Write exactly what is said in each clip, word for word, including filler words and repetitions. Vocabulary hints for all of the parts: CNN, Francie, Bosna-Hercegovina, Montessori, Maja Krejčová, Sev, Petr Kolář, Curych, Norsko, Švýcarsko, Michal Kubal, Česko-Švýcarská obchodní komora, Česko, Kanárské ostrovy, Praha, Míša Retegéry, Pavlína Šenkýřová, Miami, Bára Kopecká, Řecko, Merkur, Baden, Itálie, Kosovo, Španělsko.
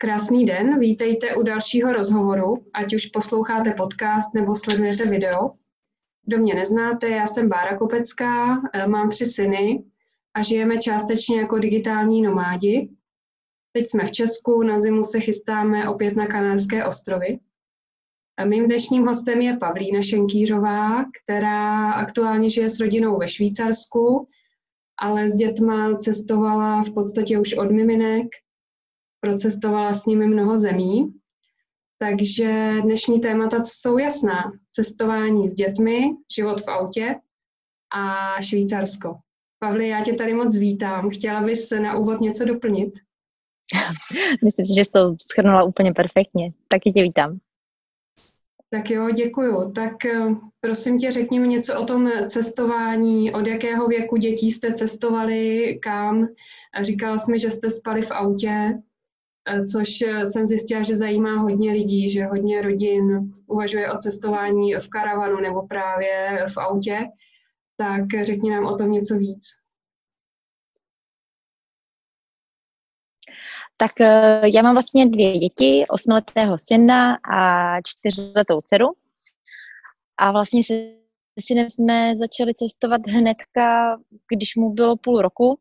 Krásný den, vítejte u dalšího rozhovoru, ať už posloucháte podcast nebo sledujete video. Kdo mě neznáte, já jsem Bára Kopecká, mám tři syny a žijeme částečně jako digitální nomádi. Teď jsme v Česku, na zimu se chystáme opět na Kanárské ostrovy. A mým dnešním hostem je Pavlína Šenkýřová, která aktuálně žije s rodinou ve Švýcarsku, ale s dětma cestovala v podstatě už od miminek, procestovala s nimi mnoho zemí. Takže dnešní témata jsou jasná. Cestování s dětmi, život v autě a Švýcarsko. Pavli, já tě tady moc vítám. Chtěla bys na úvod něco doplnit? Myslím si, že jsi to shrnula úplně perfektně. Taky tě vítám. Tak jo, děkuju. Tak prosím tě, řekni mi něco o tom cestování, od jakého věku dětí jste cestovali, kam. Říkala jsi mi, že jste spali v autě, což jsem zjistila, že zajímá hodně lidí, že hodně rodin uvažuje o cestování v karavanu nebo právě v autě. Tak řekni nám o tom něco víc. Tak já mám vlastně dvě děti, osmiletého syna a čtyřletou dceru. A vlastně se synem jsme začali cestovat hnedka, když mu bylo půl roku.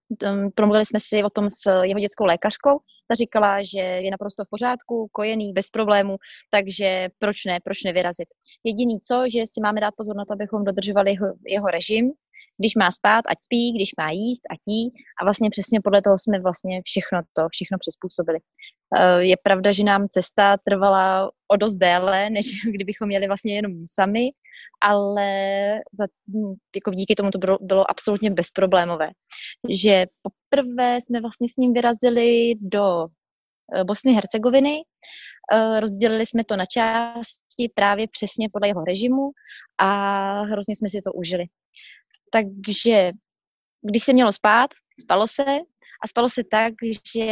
Promluvili jsme si o tom s jeho dětskou lékařkou. Ta říkala, že je naprosto v pořádku, kojený, bez problémů, takže proč ne, proč nevyrazit. Jediný co, že si máme dát pozor na to, abychom dodržovali jeho, jeho režim. Když má spát, ať spí, když má jíst, ať jí. A vlastně přesně podle toho jsme vlastně všechno to, všechno přizpůsobili. Je pravda, že nám cesta trvala o dost déle, než kdybychom jeli vlastně jenom sami, ale za, jako díky tomu to bylo, bylo absolutně bezproblémové. Že poprvé jsme vlastně s ním vyrazili do Bosny-Hercegoviny, rozdělili jsme to na části právě přesně podle jeho režimu a hrozně jsme si to užili. Takže když se mělo spát, spalo se a spalo se tak, že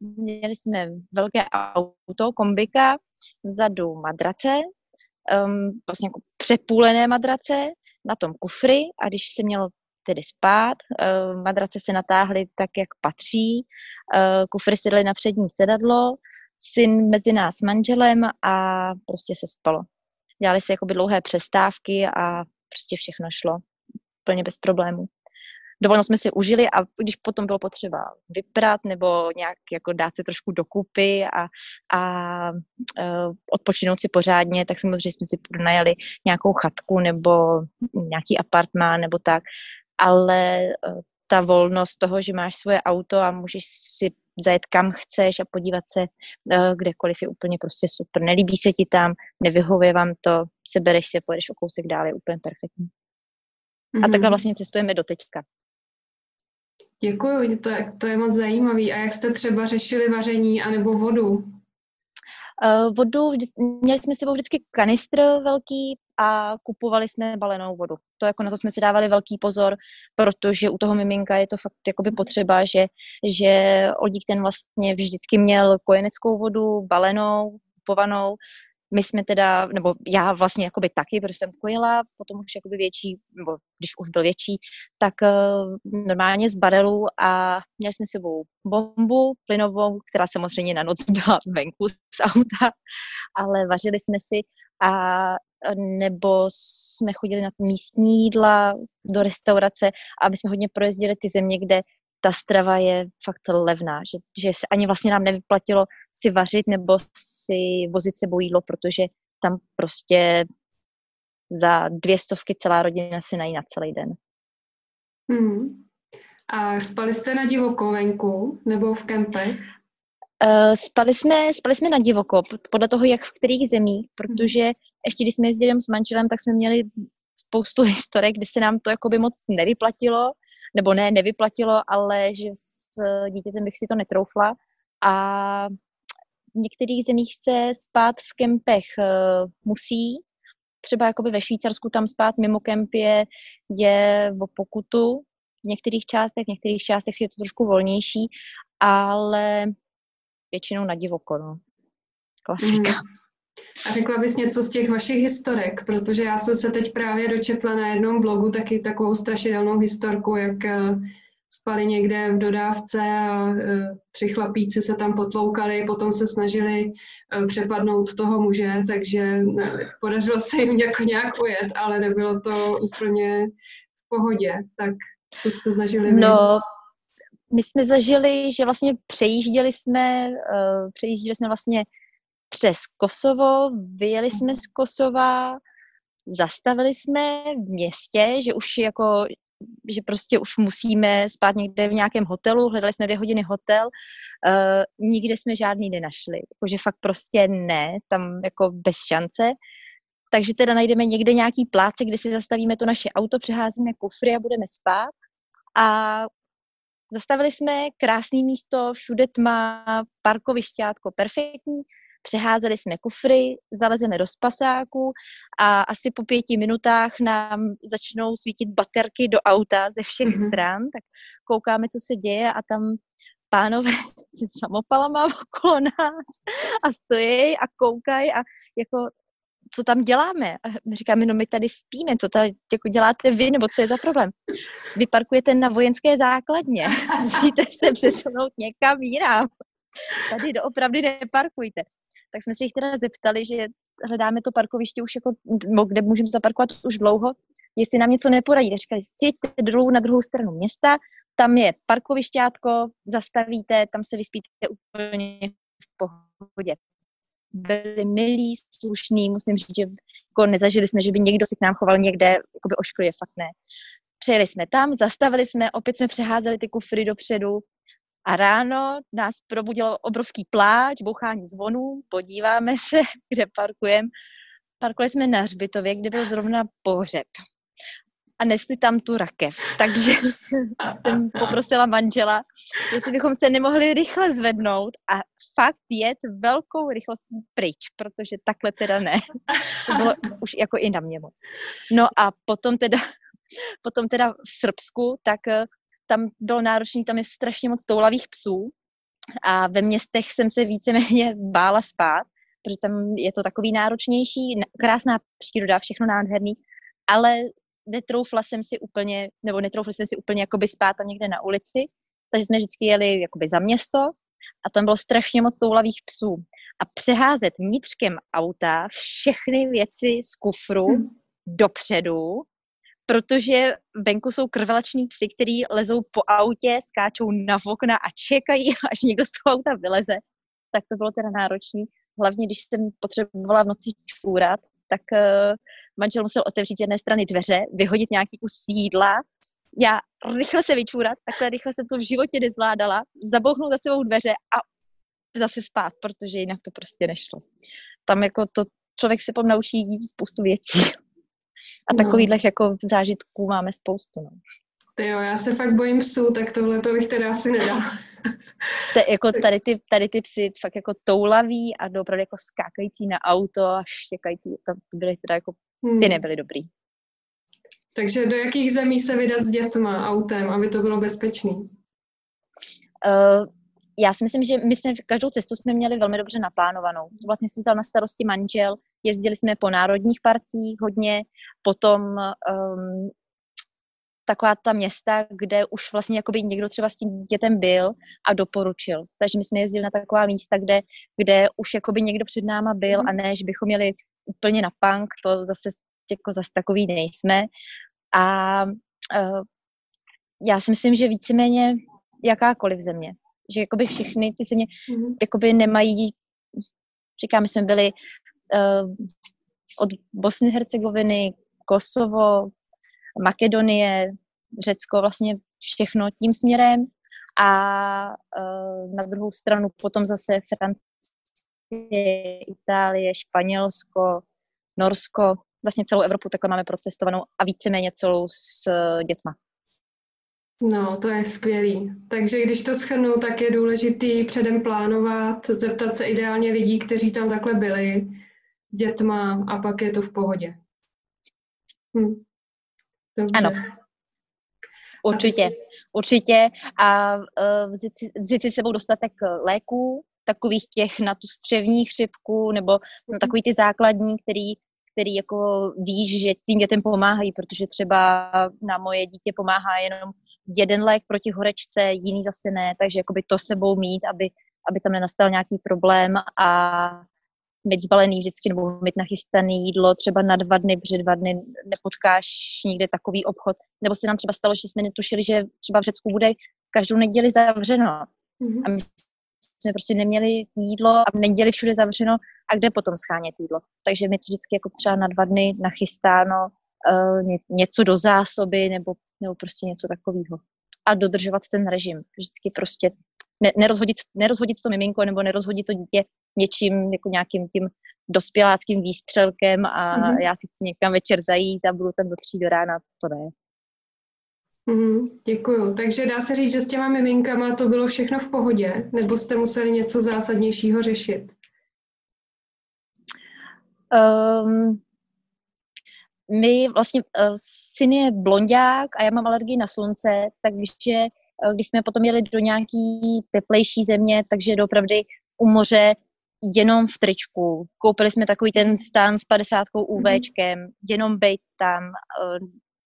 měli jsme velké auto, kombika, vzadu madrace, um, vlastně jako přepůlené madrace, na tom kufry a když se mělo tedy spát, um, madrace se natáhly tak, jak patří, uh, kufry se daly na přední sedadlo, syn mezi nás s manželem a prostě se spalo. Dělali se jakoby dlouhé přestávky a prostě všechno šlo úplně bez problémů. Dovolno jsme si užili a když potom bylo potřeba vyprat nebo nějak jako dát se trošku dokupy a, a e, odpočinout si pořádně, tak samozřejmě jsme si pronajeli nějakou chatku nebo nějaký apartmán nebo tak, ale e, ta volnost toho, že máš svoje auto a můžeš si zajet kam chceš a podívat se e, kdekoliv je úplně prostě super. Nelíbí se ti tam, nevyhovuje vám to, sebereš se, pojedeš o kousek dál, je úplně perfektní. A takhle vlastně cestujeme do teďka. Děkuju, to, to je moc zajímavý. A jak jste třeba řešili vaření anebo vodu? Uh, vodu, měli jsme s sebou vždycky kanistr velký a kupovali jsme balenou vodu. To jako na to jsme si dávali velký pozor, protože u toho miminka je to fakt jakoby potřeba, že, že Odík ten vlastně vždycky měl kojeneckou vodu, balenou, kupovanou. My jsme teda, nebo já vlastně jakoby taky, protože jsem kojila, potom už jakoby větší, nebo když už byl větší, tak uh, normálně z barelu a měli jsme s sebou bombu plynovou, která samozřejmě na noc byla venku z auta, ale vařili jsme si a nebo jsme chodili na místní jídla do restaurace a my jsme hodně projezdili ty země, kde ta strava je fakt levná, že, že se ani vlastně nám nevyplatilo si vařit nebo si vozit sebou jídlo, protože tam prostě za dvě stovky celá rodina se nají na celý den. Hmm. A spali jste na divoko venku nebo v kempech? Uh, spali jsme, spali jsme na divoko, podle toho, jak v kterých zemích, protože ještě když jsme jezdili s manželem, tak jsme měli spoustu historek, kdy se nám to jakoby moc nevyplatilo, nebo ne, nevyplatilo, ale že s dítětem bych si to netroufla. A v některých zemích se spát v kempech musí. Třeba jakoby ve Švýcarsku tam spát mimo kemp je, je o pokutu. V některých částech, v některých částech je to trošku volnější, ale většinou na divoko, no. Klasika. Mm. A řekla bys něco z těch vašich historek, protože já jsem se teď právě dočetla na jednom blogu taky takovou strašidelnou historku, jak spali někde v dodávce a tři chlapíci se tam potloukali, potom se snažili přepadnout toho muže, takže podařilo se jim nějak ujet, ale nebylo to úplně v pohodě. Tak co jste zažili? No, my jsme zažili, že vlastně přejížděli jsme, přejížděli jsme vlastně přes Kosovo, vyjeli jsme z Kosova, zastavili jsme v městě, že už jako, že prostě už musíme spát někde v nějakém hotelu, hledali jsme dvě hodiny hotel, uh, nikde jsme žádný nenašli, jakože fakt prostě ne, tam jako bez šance, takže teda najdeme někde nějaký pláce, kde si zastavíme to naše auto, přeházíme kufry a budeme spát a zastavili jsme krásný místo, všude tma, parkovišťátko, perfektní, přeházeli jsme kufry, zalezeme do spasáku a asi po pěti minutách nám začnou svítit baterky do auta ze všech mm-hmm. stran, tak koukáme, co se děje a tam pánové se samopalama okolo nás a stojí a koukají a jako, co tam děláme? A my říkáme, no my tady spíme, co tady jako děláte vy, nebo co je za problém? Vy parkujete na vojenské základně, musíte se přesunout někam jinam. Tady doopravdy neparkujte. Tak jsme se jich teda zeptali, že hledáme to parkoviště už jako, kde můžeme zaparkovat už dlouho, jestli nám něco neporadí. Říkali, jeďte dolů na druhou stranu města, tam je parkovišťátko, zastavíte, tam se vyspíte úplně v pohodě. Byli milí, slušní, musím říct, že jako nezažili jsme, že by někdo se k nám choval někde, jako by ošklivě, fakt ne. Přejeli jsme tam, zastavili jsme, opět jsme přeházeli ty kufry dopředu, a ráno nás probudilo obrovský pláč, bouchání zvonů, podíváme se, kde parkujeme. Parkovali jsme na hřbitově, kde byl zrovna pohřeb. A nesli tam tu rakev. Takže jsem poprosila manžela, jestli bychom se nemohli rychle zvednout a fakt jet velkou rychlostí pryč, protože takhle teda ne. To bylo už jako i na mě moc. No a potom teda, potom teda v Srbsku, tak tam bylo náročný, tam je strašně moc toulavých psů a ve městech jsem se víceméně bála spát, protože tam je to takový náročnější, krásná příroda, všechno nádherný, ale netroufla jsem si úplně, nebo netroufla jsem si úplně jakoby spát tam někde na ulici, takže jsme vždycky jeli jakoby za město a tam bylo strašně moc toulavých psů. A přeházet vnitřkem auta všechny věci z kufru hmm. dopředu, protože venku jsou krvelační psy, který lezou po autě, skáčou na okna a čekají, až někdo z toho auta vyleze. Tak to bylo teda náročné. Hlavně, když jsem potřebovala v noci čůrat, tak uh, manžel musel otevřít z jedné strany dveře, vyhodit nějaký kus jídla. Já rychle se vyčůrat, takhle rychle jsem to v životě nezvládala, zabouchnout za sebou dveře a zase spát, protože jinak to prostě nešlo. Tam jako to člověk se naučí spoustu věcí. A takovýhlech jako zážitků máme spoustu. No. Jo, já se fakt bojím psů, tak tohle to bych teda asi nedala. T- jako tady ty, tady ty psy fakt jako toulaví a opravdu jako skákající na auto a štěkající, tam byly teda jako, ty nebyly dobrý. Takže do jakých zemí se vydat s dětma, autem, aby to bylo bezpečný? Uh, já si myslím, že my jsme každou cestu jsme měli velmi dobře naplánovanou. Vlastně jsem vzal na starosti manžel, jezdili jsme po národních parcích hodně, potom um, taková ta města, kde už vlastně jakoby někdo třeba s tím dítětem byl a doporučil. Takže my jsme jezdili na taková místa, kde, kde už jakoby někdo před náma byl a ne, že bychom měli úplně na punk, to zase jako zase takový nejsme. A uh, já si myslím, že víceméně jakákoliv země, že jakoby všechny ty země mm-hmm. jakoby nemají, říkám, my jsme byli od Bosny-Hercegoviny, Kosovo, Makedonie, Řecko, vlastně všechno tím směrem a na druhou stranu potom zase Francie, Itálie, Španělsko, Norsko, vlastně celou Evropu takhle máme procestovanou a víceméně celou s dětma. No, to je skvělý. Takže když to shrnu, tak je důležitý předem plánovat, zeptat se ideálně lidí, kteří tam takhle byli, s dětma a pak je to v pohodě. Hm. Dobře. Ano. Určitě. Určitě. A vzít si, vzít si sebou dostatek léků, takových těch na tu střevní chřipku nebo na takový ty základní, který, který jako víš, že tím dětem pomáhají, protože třeba na moje dítě pomáhá jenom jeden lék proti horečce, jiný zase ne, takže jakoby to sebou mít, aby, aby tam nenastal nějaký problém a mít zbalený vždycky nebo mít nachystané jídlo třeba na dva dny, protože dva dny nepotkáš nikde takový obchod. Nebo se nám třeba stalo, že jsme netušili, že třeba v Řecku bude každou neděli zavřeno. Mm-hmm. A my jsme prostě neměli jídlo a v neděli všude zavřeno a kde potom schánět jídlo. Takže my to vždycky jako třeba na dva dny nachystáno uh, ně, něco do zásoby nebo, nebo prostě něco takového. A dodržovat ten režim. Vždycky prostě Ne, nerozhodit, nerozhodit to miminko nebo nerozhodit to dítě něčím, jako nějakým tím dospěláckým výstřelkem a mm-hmm. já si chci někam večer zajít a budu tam do tří do rána, to ne. Mm-hmm, děkuju. Takže dá se říct, že s těma miminkama to bylo všechno v pohodě? Nebo jste museli něco zásadnějšího řešit? Um, my vlastně, uh, syn je blonďák a já mám alergii na slunce, takže když jsme potom jeli do nějaký teplejší země, takže doopravdy u moře jenom v tričku. Koupili jsme takový ten stan s padesátkou UVčkem, mm-hmm. jenom bejt tam,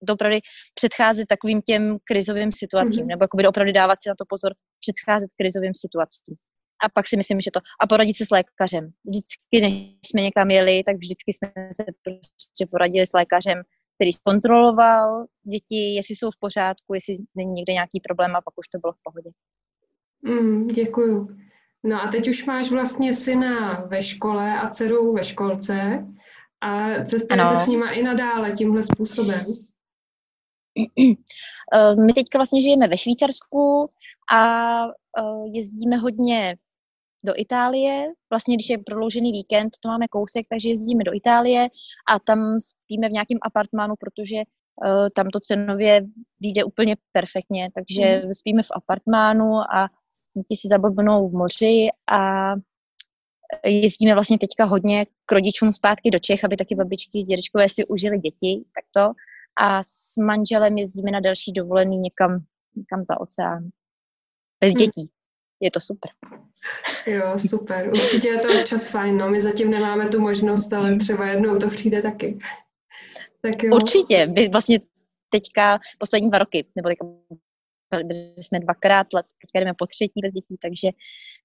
doopravdy předcházet takovým těm krizovým situacím, mm-hmm. nebo jakoby doopravdy dávat si na to pozor, předcházet krizovým situacím. A pak si myslím, že to. A poradit se s lékařem. Vždycky, než jsme někam jeli, tak vždycky jsme se prostě poradili s lékařem, který zkontroloval děti, jestli jsou v pořádku, jestli není někde nějaký problém a pak už to bylo v pohodě. Mm, děkuju. No a teď už máš vlastně syna ve škole a dceru ve školce a cestujete ano. s nima i nadále tímhle způsobem? My teďka vlastně žijeme ve Švýcarsku a jezdíme hodně do Itálie, vlastně když je prodloužený víkend, to máme kousek, takže jezdíme do Itálie a tam spíme v nějakém apartmánu, protože uh, tam to cenově vyjde úplně perfektně, takže mm. spíme v apartmánu a děti si zablbnou v moři a jezdíme vlastně teďka hodně k rodičům zpátky do Čech, aby taky babičky, dědečkové si užili děti, takto. A s manželem jezdíme na další dovolený někam, někam za oceán. Bez mm. dětí. Je to super. Jo, super. Určitě je to občas fajn, no. My zatím nemáme tu možnost, ale třeba jednou to přijde taky. Tak jo. Určitě. My vlastně teďka poslední dva roky, nebo teďka jsme dvakrát let, teďka jdeme po třetí bez dětí, takže,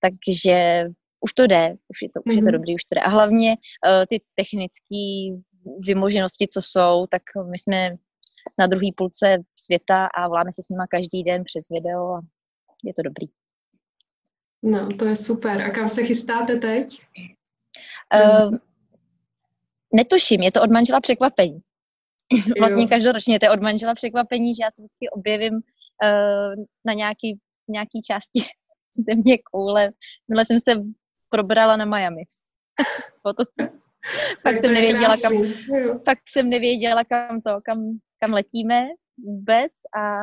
takže už to jde, už je to, už mm-hmm. je to dobrý, už to jde. A hlavně uh, ty technické vymoženosti, co jsou, tak my jsme na druhé půlce světa a voláme se s nima každý den přes video a je to dobrý. No, to je super. A kam se chystáte teď? Uh, netuším, je to od manžela překvapení. Jo. Vlastně každoročně to je od manžela překvapení, že já se vždycky objevím uh, na nějaký, nějaký části země koule. Minule jsem se probrala na Miami. Pak jsem nevěděla, kam, pak jsem nevěděla, kam to, kam, kam letíme vůbec a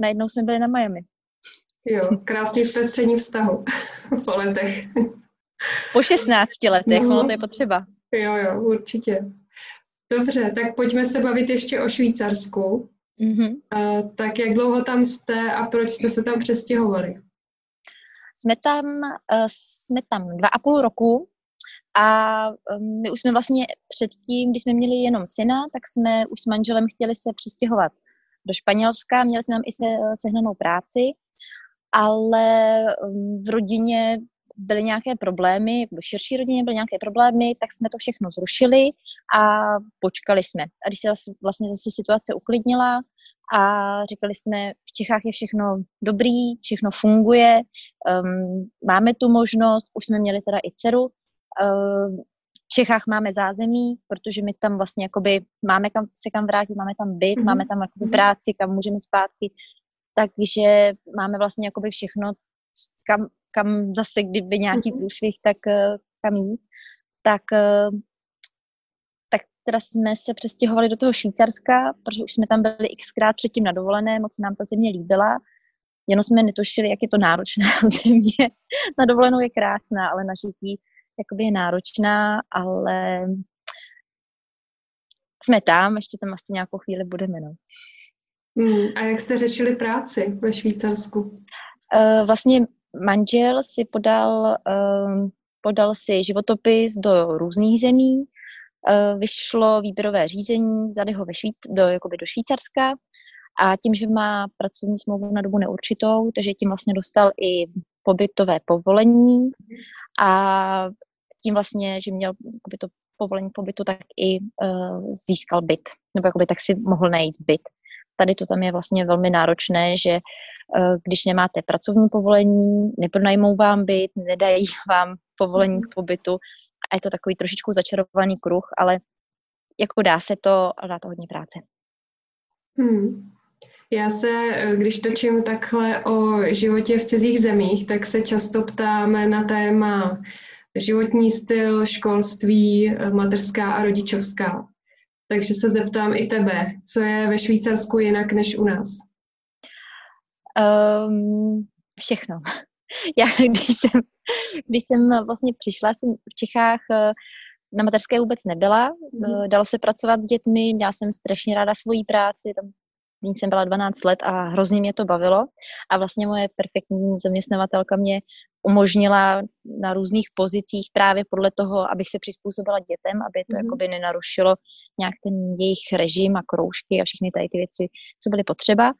najednou jsme byli na Miami. Jo, krásný zpestření vztahu po letech. Po šestnácti letech, no, to je potřeba. Jo, jo, určitě. Dobře, tak pojďme se bavit ještě o Švýcarsku. Mm-hmm. A, tak jak dlouho tam jste a proč jste se tam přestěhovali? Jsme tam, jsme tam dva a půl roku a my už jsme vlastně předtím, když jsme měli jenom syna, tak jsme už s manželem chtěli se přestěhovat do Španělska, měli jsme tam i se, sehnanou práci. Ale v rodině byly nějaké problémy, v širší rodině byly nějaké problémy, tak jsme to všechno zrušili a počkali jsme. A když se vlastně zase situace uklidnila a říkali jsme, v Čechách je všechno dobrý, všechno funguje, um, máme tu možnost, už jsme měli teda i dceru, um, v Čechách máme zázemí, protože my tam vlastně jakoby máme kam, se kam vrátit, máme tam byt, mm-hmm. máme tam jakoby práci, kam můžeme zpátky. Takže máme vlastně jakoby všechno, kam, kam zase, kdyby nějaký průšvih, tak kam jít. Tak, tak teda jsme se přestěhovali do toho Švýcarska, protože už jsme tam byli xkrát předtím na dovolené, moc nám ta země líbila. Jenom jsme netušili, jak je to náročná země. Na dovolenou je krásná, ale na žití jakoby je náročná, ale jsme tam, ještě tam asi nějakou chvíli budeme, no. Hmm, a jak jste řešili práci ve Švýcarsku? Uh, vlastně manžel si podal, uh, podal si životopis do různých zemí vyšlo výběrové řízení, vzali ho ve Švý- do, jakoby do Švýcarska a tím, že má pracovní smlouvu na dobu neurčitou, takže tím vlastně dostal i pobytové povolení a tím vlastně, že měl jakoby to povolení pobytu, tak i uh, získal byt, nebo jakoby tak si mohl najít byt. Tady to tam je vlastně velmi náročné, že uh, když nemáte pracovní povolení, nepronajmou vám byt, nedají vám povolení k pobytu a je to takový trošičku začarovaný kruh, ale jako dá se to, dá to hodně práce. Hmm. Já se, když točím takhle o životě v cizích zemích, tak se často ptáme na téma životní styl, školství, mateřská a rodičovská. Takže se zeptám i tebe, co je ve Švýcarsku jinak než u nás? Um, všechno. Já, když jsem, když jsem vlastně přišla, jsem v Čechách na mateřské vůbec nebyla. Mm. Dalo se pracovat s dětmi, měla jsem strašně ráda svoji práci, tam Nyní jsem byla dvanáct let a hrozně mě to bavilo a vlastně moje perfektní zaměstnavatelka mě umožnila na různých pozicích právě podle toho, abych se přizpůsobila dětem, aby to mm-hmm. jakoby nenarušilo nějak ten jejich režim a kroužky a všechny tady ty věci, co byly potřeba.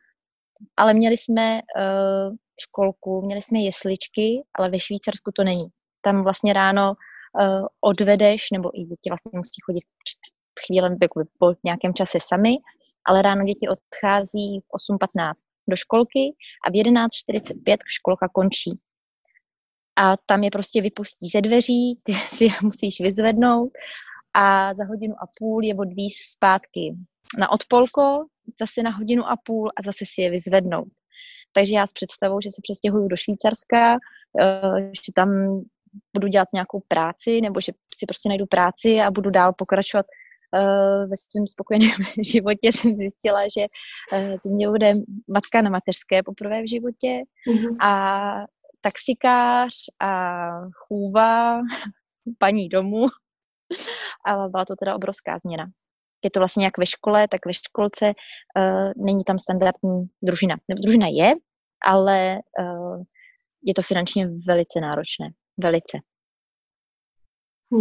Ale měli jsme uh, školku, měli jsme jesličky, ale ve Švýcarsku to není. Tam vlastně ráno uh, odvedeš, nebo i děti vlastně musí chodit chvílem po nějakém čase sami, ale ráno děti odchází v osm patnáct do školky a v jedenáct čtyřicet pět školka končí. A tam je prostě vypustí ze dveří, ty si je musíš vyzvednout a za hodinu a půl je odvíz zpátky na odpolko, zase na hodinu a půl a zase si je vyzvednout. Takže já s představou, že se přestěhuju do Švýcarska, že tam budu dělat nějakou práci nebo že si prostě najdu práci a budu dál pokračovat ve svém spokojeném životě, jsem zjistila, že ze mě bude matka na mateřské poprvé v životě mm-hmm. a taxikář a chůva, paní domu. A byla to teda obrovská změna. Je to vlastně jak ve škole, tak ve školce uh, není tam standardní družina. Nebo družina je, ale uh, je to finančně velice náročné. Velice.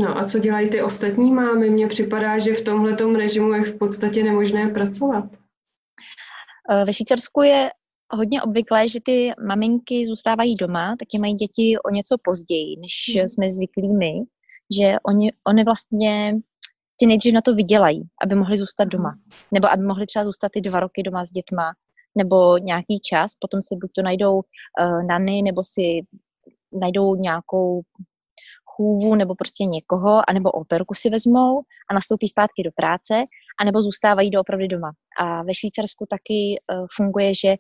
No a co dělají ty ostatní mámy? Mně připadá, že v tomhletom režimu je v podstatě nemožné pracovat. Ve Švýcarsku je hodně obvyklé, že ty maminky zůstávají doma, taky mají děti o něco později, než hmm. jsme zvyklí my, že oni, oni vlastně ti nejdřív na to vydělají, aby mohli zůstat doma. Nebo aby mohli třeba zůstat ty dva roky doma s dětma, nebo nějaký čas, potom si buď to najdou uh, nany, nebo si najdou nějakou chůvu nebo prostě někoho, anebo operku si vezmou a nastoupí zpátky do práce, anebo zůstávají doopravdy doma. A ve Švýcarsku taky uh, funguje, že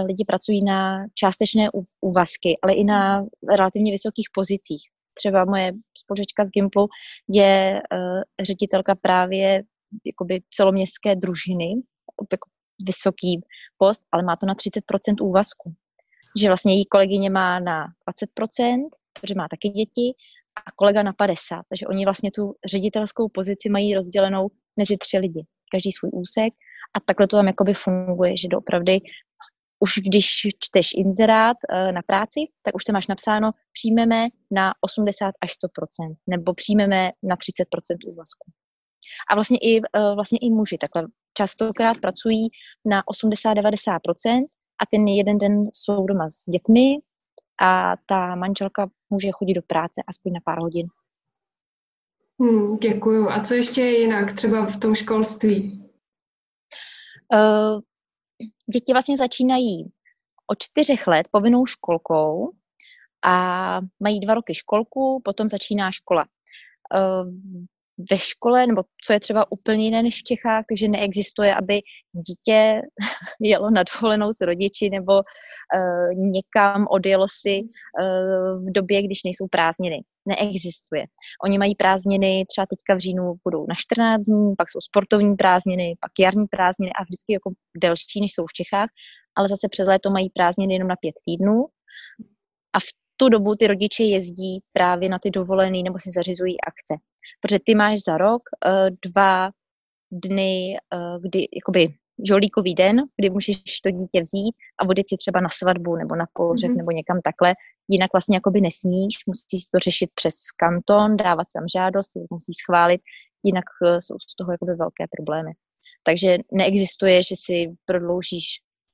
uh, lidi pracují na částečné úvazky, ale i na relativně vysokých pozicích. Třeba moje spolužečka z Gimplu je uh, ředitelka právě jakoby celoměstské družiny, jako vysoký post, ale má to na třicet procent úvazku. Že vlastně její kolegyně má na dvacet procent, protože má taky děti, a kolega na padesát, takže oni vlastně tu ředitelskou pozici mají rozdělenou mezi tři lidi, každý svůj úsek a takhle to tam jakoby funguje, že doopravdy už když čteš inzerát na práci, tak už tam máš napsáno přijmeme na osmdesát až sto procent nebo přijmeme na třicet procent úvazku. A vlastně i, vlastně i muži takhle častokrát pracují na osmdesát až devadesát procent a ten jeden den jsou doma s dětmi a ta manželka může chodit do práce aspoň na pár hodin. Hmm, děkuju. A co ještě je jinak třeba v tom školství? Uh, děti vlastně začínají od čtyřech let povinnou školkou a mají dva roky školku, potom začíná škola. Uh, ve škole, nebo co je třeba úplně jiné než v Čechách, takže neexistuje, aby dítě jelo na dovolenou s rodiči nebo uh, někam odjelo si uh, v době, když nejsou prázdniny. Neexistuje. Oni mají prázdniny, třeba teďka v říjnu budou na čtrnáct dní, pak jsou sportovní prázdniny, pak jarní prázdniny a vždycky jako delší, než jsou v Čechách, ale zase přes léto mají prázdniny jenom na pět týdnů a v tu dobu ty rodiče jezdí právě na ty dovolené nebo si zařizují akce. Protože ty máš za rok dva dny, kdy, jakoby žolíkový den, kdy můžeš to dítě vzít a odjet si třeba na svatbu nebo na pohřeb mm-hmm. nebo někam takhle. Jinak vlastně jakoby nesmíš, musíš to řešit přes kanton, dávat tam žádost, musíš schválit, jinak jsou z toho jakoby velké problémy. Takže neexistuje, že si prodloužíš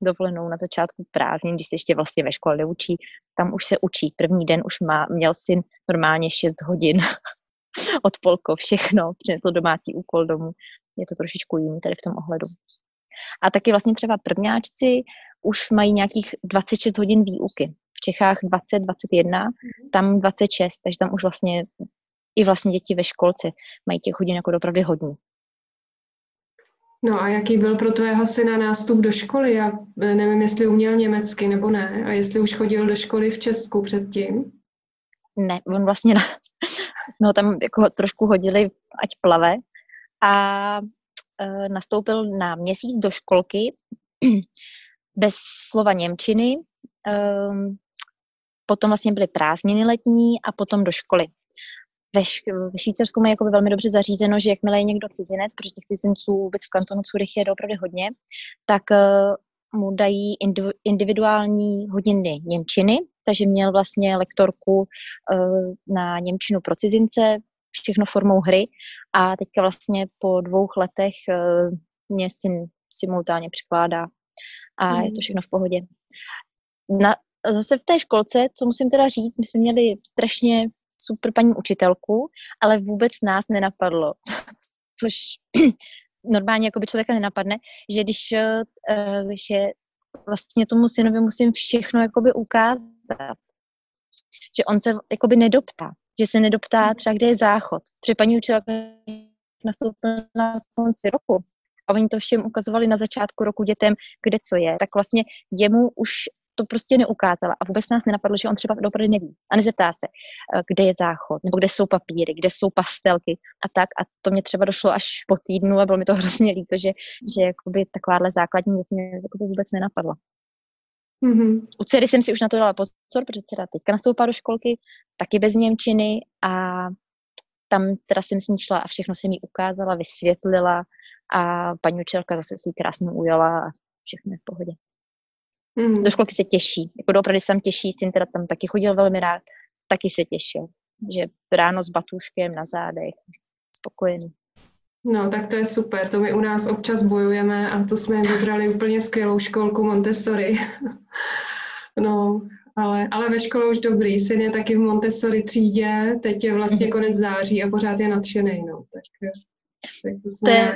dovolenou na začátku prázdnin, když se ještě vlastně ve škole neučí, tam už se učí. První den už má, měl syn normálně šest hodin od polko, všechno, přinesl domácí úkol domů. Je to trošičku jiný tady v tom ohledu. A taky vlastně třeba prvňáčci už mají nějakých dvacet šest hodin výuky. V Čechách dvacet, dvacet jedna, tam dvacet šest, takže tam už vlastně i vlastně děti ve školce mají těch hodin jako opravdu hodně. No a jaký byl pro tvého syna nástup do školy? Já nevím, jestli uměl německy nebo ne. A jestli už chodil do školy v Česku předtím? Ne, on vlastně, jsme ho tam jako trošku hodili, ať plave. A e, nastoupil na měsíc do školky bez slova němčiny. E, potom vlastně byly prázdniny letní a potom do školy. Ve, š- ve Švýcarsku mají jako velmi dobře zařízeno, že jakmile je někdo cizinec, protože těch cizinců vůbec v kantonu Curych je opravdu hodně, tak uh, mu dají indiv- individuální hodiny němčiny, takže měl vlastně lektorku uh, na němčinu pro cizince, všechno formou hry a teďka vlastně po dvou letech uh, mě syn simultánně překládá a mm. je to všechno v pohodě. Na, zase v té školce, co musím teda říct, my jsme měli strašně super paní učitelku, ale vůbec nás nenapadlo, což normálně jako by člověka nenapadne, že když, když je, vlastně tomu synovi musím všechno jakoby ukázat, že on se jakoby nedoptá, že se nedoptá třeba, kde je záchod, protože paní učitelka nastoupila na konci roku a oni to všem ukazovali na začátku roku dětem, kde co je, tak vlastně jemu už to prostě neukázala a vůbec nás nenapadlo, že on třeba opravdu neví a nezeptá se, kde je záchod, nebo kde jsou papíry, kde jsou pastelky a tak a to mě třeba došlo až po týdnu a bylo mi to hrozně líto, že, že jakoby takováhle základní věc mě jakoby vůbec nenapadla. Mm-hmm. U dcery jsem si už na to dala pozor, protože dcera teďka nastoupá do školky, taky bez němčiny a tam teda jsem s ní šla a všechno jsem jí ukázala, vysvětlila a paní učitelka zase si ji krásně ujala a všechno je v pohodě. Mm. Do školky se těší, jako doopravdy se tam těší, syn teda tam taky chodil velmi rád, taky se těšil, že ráno s batůškem na zádech, spokojený. No, tak to je super, to my u nás občas bojujeme a to jsme vybrali úplně skvělou školku Montessori. No, ale, ale ve škole už dobrý, syn je taky v Montessori třídě, teď je vlastně konec září a pořád je nadšenej, no, tak, tak to jsme... Te...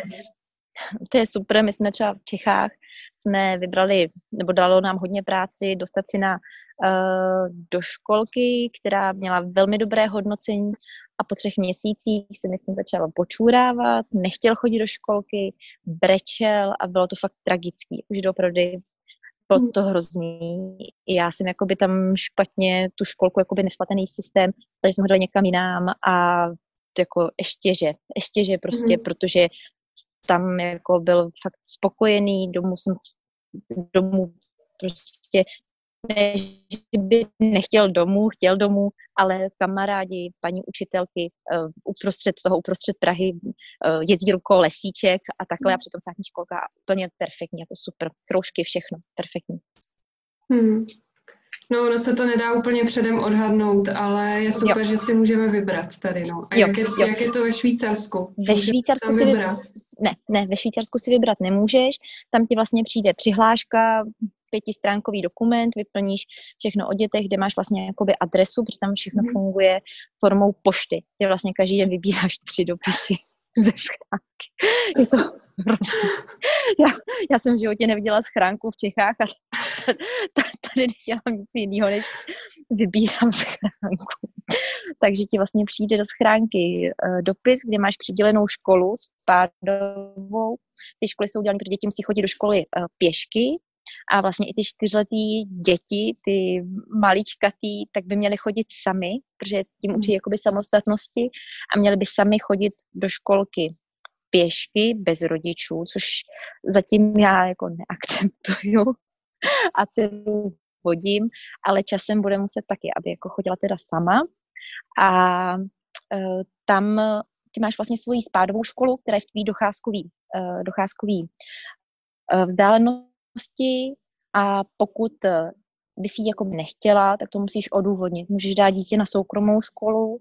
To je super, my jsme třeba v Čechách jsme vybrali, nebo dalo nám hodně práci dostat syna uh, do školky, která měla velmi dobré hodnocení a po třech měsících se myslím začala počůrávat, nechtěl chodit do školky, brečel a bylo to fakt tragický, už doopravdy bylo to hrozný. Já jsem jakoby tam špatně tu školku jakoby nesla ten její systém, takže jsme ho dali někam jinam a jako eštěže, eštěže prostě, mm. protože tam jako byl fakt spokojený, domů jsem, domů prostě, ne, že by nechtěl domů, chtěl domů, ale kamarádi, paní učitelky, uh, uprostřed toho, uprostřed Prahy, uh, jezírko, lesíček a takhle, a přitom státní školka úplně perfektní, jako super, kroužky, všechno, perfektní. Hmm. No, ono se to nedá úplně předem odhadnout, ale je super, jo. že si můžeme vybrat tady, no. A jo, jak, je, jak je to ve Švýcarsku? Ve Švýcarsku si vybrat? Ne, ne, ve Švýcarsku si vybrat nemůžeš, tam ti vlastně přijde přihláška, pětistránkový dokument, vyplníš všechno o dětech, kde máš vlastně jakoby adresu, protože tam všechno hmm. funguje formou pošty. Ty vlastně každý den vybíráš tři dopisy ze schránky. Je to hrozné. Já, já jsem v životě neviděla schránku v Čechách a tady nedělám nic jiného, než vybírám schránku. Takže ti vlastně přijde do schránky dopis, kde máš přidělenou školu s pádovou. Ty školy jsou udělané, protože děti musí chodit do školy pěšky a vlastně i ty čtyřletý děti, ty maličkatý, tak by měly chodit sami, protože tím učí jakoby samostatnosti a měly by sami chodit do školky pěšky bez rodičů, což zatím já jako neakceptuju a celou vodím, ale časem bude muset taky, aby jako chodila teda sama a e, tam ty máš vlastně svoji spádovou školu, která je v tvý docházkový, e, docházkový e, vzdálenosti a pokud by si ji jako nechtěla, tak to musíš odůvodnit. Můžeš dát dítě na soukromou školu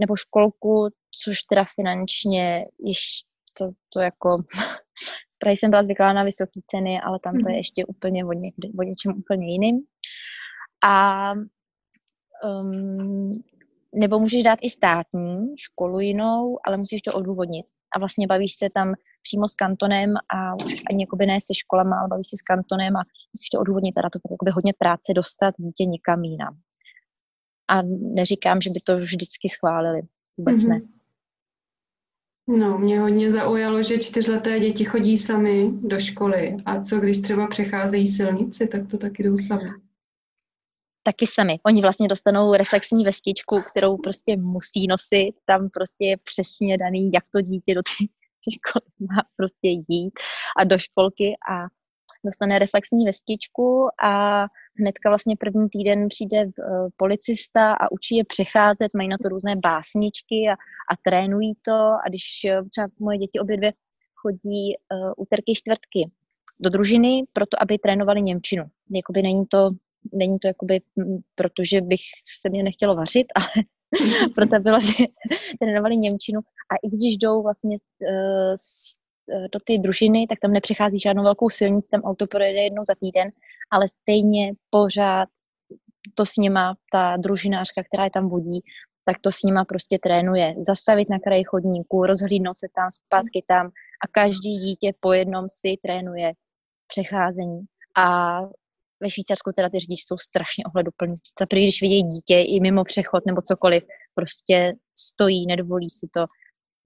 nebo školku, což teda finančně ještě to, to jako... Z Prahy jsem byla zvyklá na vysoké ceny, ale tam to je ještě úplně o, někde, o něčem úplně jiným. A um, nebo můžeš dát i státní školu jinou, ale musíš to odůvodnit. A vlastně bavíš se tam přímo s kantonem a už ani jakoby ne se školama, ale bavíš se s kantonem a musíš to odůvodnit a dá to jakoby hodně práce dostat dítě nikam jinam. A neříkám, že by to vždycky schválili. Vůbec mm-hmm. ne. No, mě hodně zaujalo, že čtyřleté děti chodí sami do školy. A co když třeba přecházejí silnici, tak to taky jdou sami. Taky sami. Oni vlastně dostanou reflexní vestičku, kterou prostě musí nosit. Tam prostě je přesně daný, jak to dítě do té školy má prostě jít a do školky a dostane reflexní vestičku a hnedka vlastně první týden přijde policista a učí je přecházet, mají na to různé básničky a, a trénují to. A když třeba moje děti obě dvě chodí uh, úterky, čtvrtky do družiny, proto aby trénovali němčinu. Jakoby není to, není to jakoby, protože bych se mě nechtělo vařit, ale proto bylo, že trénovali němčinu. A i když jdou vlastně uh, s do ty družiny, tak tam nepřechází žádnou velkou silnici, tam auto projede jednou za týden, ale stejně pořád to s nima, ta družinářka, která je tam vodí, tak to s nima prostě trénuje. Zastavit na kraji chodníku, rozhlídnout se tam, zpátky tam a každý dítě po jednom si trénuje přecházení. A ve Švýcarsku teda ty řidiči jsou strašně ohleduplní. Za první, když vidějí dítě i mimo přechod nebo cokoliv, prostě stojí, nedovolí si to.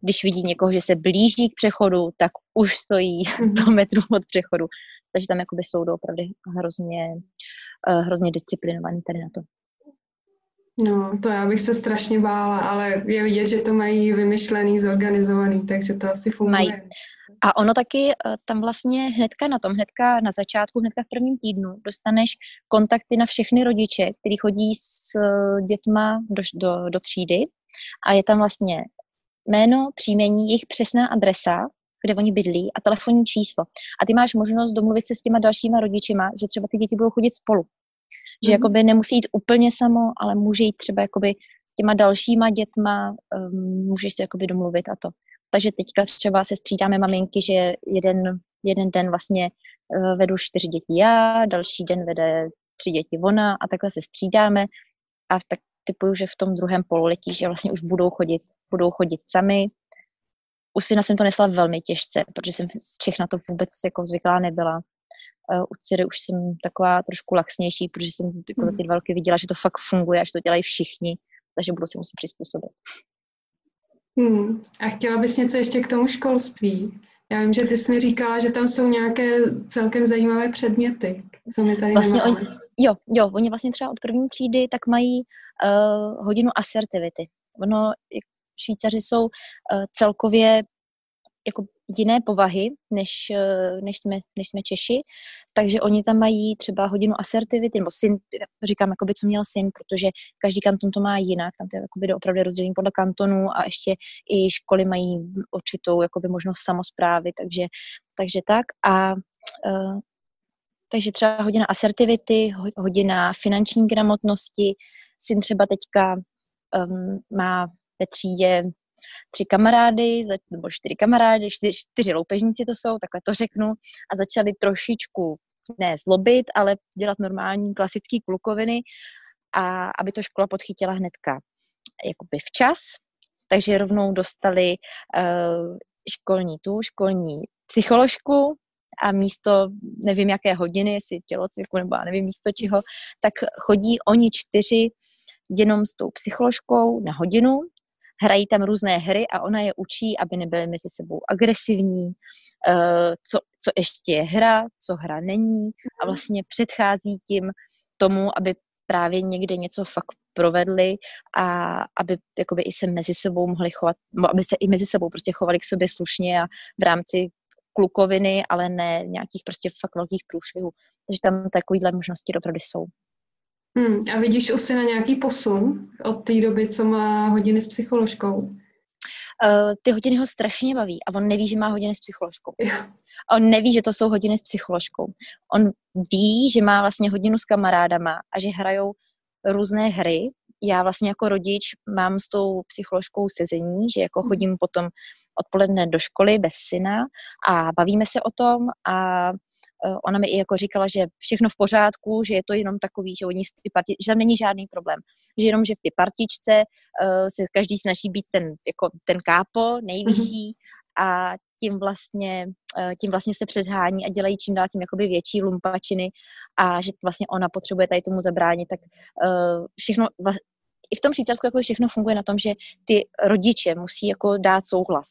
Když vidí někoho, že se blíží k přechodu, tak už stojí sto metrů od přechodu. Takže tam jakoby jsou opravdu hrozně, hrozně disciplinovaní tady na to. No, to já bych se strašně bála, ale je vidět, že to mají vymyšlený, zorganizovaný, takže to asi funguje. Mají. A ono taky tam vlastně hnedka na tom, hnedka na začátku, hnedka v prvním týdnu dostaneš kontakty na všechny rodiče, kteří chodí s dětma do, do, do třídy a je tam vlastně jméno, příjmení, jejich přesná adresa, kde oni bydlí a telefonní číslo. A ty máš možnost domluvit se s těma dalšíma rodičima, že třeba ty děti budou chodit spolu. Že mm-hmm. jakoby nemusí jít úplně samo, ale může jít třeba jakoby s těma dalšíma dětma, um, můžeš se jakoby domluvit a to. Takže teďka třeba se střídáme maminky, že jeden, jeden den vlastně uh, vedu čtyři děti já, další den vede tři děti ona a takhle se střídáme a tak typuju, že v tom druhém pololetí, že vlastně už budou chodit, budou chodit sami. U syna jsem to nesla velmi těžce, protože jsem z Čech na to vůbec jako zvyklá nebyla. U dcery už jsem taková trošku laxnější, protože jsem jako za ty dva roky viděla, že to fakt funguje a že to dělají všichni, takže budu se muset přizpůsobit. Hmm. A chtěla bys něco ještě k tomu školství? Já vím, že ty jsi mi říkala, že tam jsou nějaké celkem zajímavé předměty, co mi tady vlastně nemáme. Oni, jo, jo, oni vlastně třeba od první třídy tak mají uh, hodinu asertivity. Ono, Švýcaři jsou uh, celkově jako jiné povahy, než, uh, než, jsme, než jsme Češi, takže oni tam mají třeba hodinu asertivity, nebo syn, říkám, jakoby, co měl syn, protože každý kanton to má jinak, tam to je jakoby, opravdu rozdělení podle kantonů a ještě i školy mají určitou jakoby, možnost samosprávy, takže, takže tak. A uh, takže třeba hodina asertivity, hodina finanční gramotnosti. Syn třeba teďka um, má ve třídě tři kamarády, nebo čtyři kamarády, čtyři, čtyři loupežníci to jsou, takhle to řeknu. A začali trošičku, ne zlobit, ale dělat normální klasický klukoviny, a aby to škola podchytila hnedka jakoby včas. Takže rovnou dostali uh, školní tu, školní psycholožku, a místo, nevím jaké hodiny, jestli tělocviku nebo já nevím místo čeho, tak chodí oni čtyři jenom s tou psycholožkou na hodinu, hrají tam různé hry a ona je učí, aby nebyly mezi sebou agresivní, co, co ještě je hra, co hra není a vlastně předchází tím tomu, aby právě někde něco fakt provedli a aby jakoby i se mezi sebou mohli chovat, aby se i mezi sebou prostě chovali k sobě slušně a v rámci klukoviny, ale ne nějakých prostě fakt velkých průšvihů. Takže tam takovýhle možnosti opravdu jsou. Hmm, a vidíš už si na nějaký posun od té doby, co má hodiny s psycholožkou? Uh, ty hodiny ho strašně baví a on neví, že má hodiny s psycholožkou. On neví, že to jsou hodiny s psycholožkou. On ví, že má vlastně hodinu s kamarádama a že hrajou různé hry já vlastně jako rodič mám s tou psycholožkou sezení, že jako chodím potom odpoledne do školy bez syna a bavíme se o tom a ona mi i jako říkala, že všechno v pořádku, že je to jenom takový, že, oni v ty parti, že tam není žádný problém. Že jenom, že v ty partičce uh, se každý snaží být ten, jako ten kápo nejvyšší a tím vlastně, uh, tím vlastně se předhání a dělají čím dál tím jakoby větší lumpačiny a že vlastně ona potřebuje tady tomu zabránit, tak uh, všechno vla- i v tom Švýcarsku jako všechno funguje na tom, že ty rodiče musí jako dát souhlas.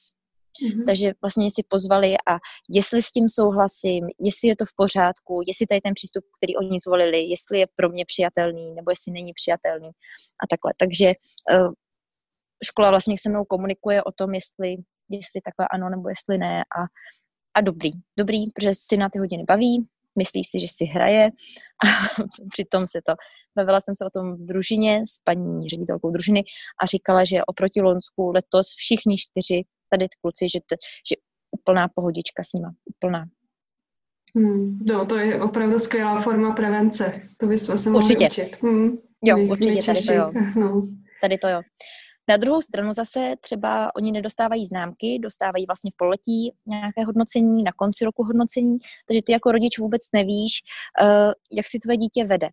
Mm-hmm. Takže vlastně si pozvali a jestli s tím souhlasím, jestli je to v pořádku, jestli tady ten přístup, který oni zvolili, jestli je pro mě přijatelný nebo jestli není přijatelný a takhle. Takže uh, škola vlastně se mnou komunikuje o tom, jestli, jestli takhle ano nebo jestli ne a, a dobrý. Dobrý, protože si na ty hodiny baví, myslí si, že si hraje a přitom se to. Bavila jsem se o tom v družině s paní ředitelkou družiny a říkala, že oproti loňsku letos všichni čtyři tady kluci, že, t, že úplná pohodička s nima, úplná. Hmm, no, to je opravdu skvělá forma prevence, to bychom se mohli určitě učit. Hmm, jo, my, určitě, my tady to jo. No. Tady to jo. Na druhou stranu zase třeba oni nedostávají známky, dostávají vlastně v pololetí nějaké hodnocení, na konci roku hodnocení, takže ty jako rodič vůbec nevíš, uh, jak si tvoje dítě vede.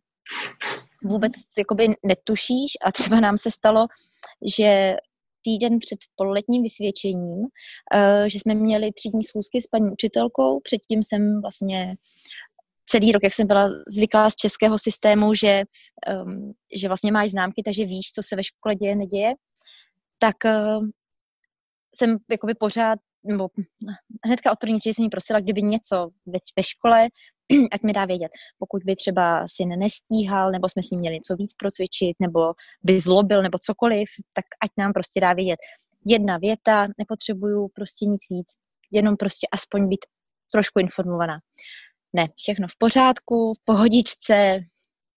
Vůbec jakoby netušíš a třeba nám se stalo, že týden před pololetním vysvědčením, uh, že jsme měli třídní schůzky s paní učitelkou. Předtím jsem vlastně celý rok, jak jsem byla zvyklá z českého systému, že, um, že vlastně máš známky, takže víš, co se ve škole děje, neděje, tak uh, jsem jakoby pořád, nebo hnedka od první třídy jsem jí prosila, kdyby něco ve, ve škole, ať mi dá vědět. Pokud by třeba si nestíhal, nebo jsme s ním měli něco víc procvičit, nebo by zlobil, nebo cokoliv, tak ať nám prostě dá vědět. Jedna věta, nepotřebuju prostě nic víc, jenom prostě aspoň být trošku informovaná. Ne, všechno v pořádku, v pohodičce,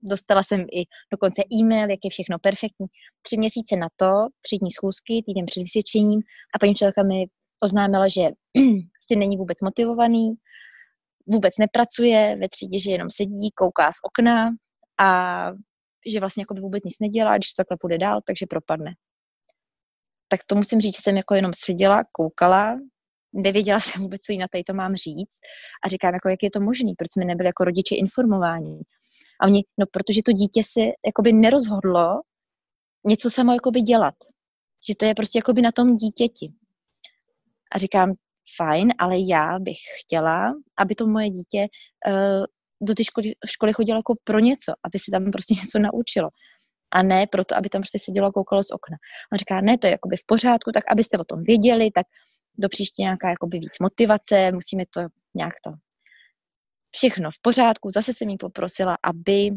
dostala jsem i dokonce e-mail, jak je všechno perfektní. Tři měsíce na to, třídní schůzky, týden před vysvědčením a paní učitelka mi oznámila, že si není vůbec motivovaný, vůbec nepracuje ve třídě, že jenom sedí, kouká z okna a že vlastně jako by vůbec nic nedělá, když to takhle půjde dál, takže propadne. Tak to musím říct, že jsem jako jenom seděla, koukala, nevěděla jsem vůbec, co jí na tady to mám říct a říkám, jako, jak je to možný, proč jsme nebyli jako rodiče informováni. A oni, no protože to dítě se jakoby nerozhodlo něco samo jakoby dělat. Že to je prostě jakoby na tom dítěti. A říkám, fajn, ale já bych chtěla, aby to moje dítě uh, do té školy, školy chodilo jako pro něco, aby se tam prostě něco naučilo. A ne proto, aby tam prostě sedělo a koukalo z okna. On říká, ne, to je jakoby v pořádku, tak abyste o tom věděli, tak do příště nějaká jakoby víc motivace, musíme to nějak to všechno v pořádku. Zase jsem jí poprosila, aby,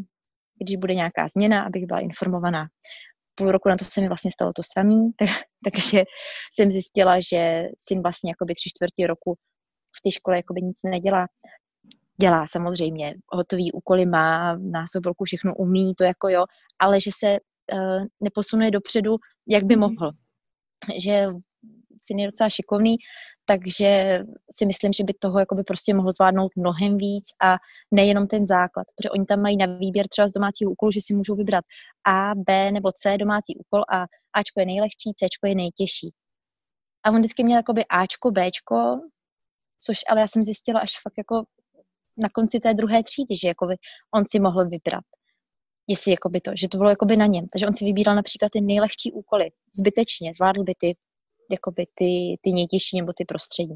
když bude nějaká změna, abych byla informovaná. Půl roku na to se mi vlastně stalo to samý, tak, takže jsem zjistila, že syn vlastně jakoby tři čtvrtě roku v té škole jakoby nic nedělá. Dělá samozřejmě, hotový úkoly má, násobilku všechno umí, to jako jo, ale že se uh, neposunuje dopředu, jak by mohl. Že syn je docela šikovný, takže si myslím, že by toho jakoby prostě mohl zvládnout mnohem víc a nejenom ten základ, protože oni tam mají na výběr třeba z domácího úkolu, že si můžou vybrat A, B nebo C domácí úkol a Ačko je nejlehčí, Cčko je nejtěžší. A on vždycky měl jakoby Ačko, Bčko, což ale já jsem zjistila až fakt jako na konci té druhé třídy, že jakoby on si mohl vybrat, jestli jakoby to, že to bylo jakoby na něm. Takže on si vybíral například ty nejlehčí úkoly, zbytečně, zvládl by ty jakoby ty, ty nejtěžší nebo ty prostřední.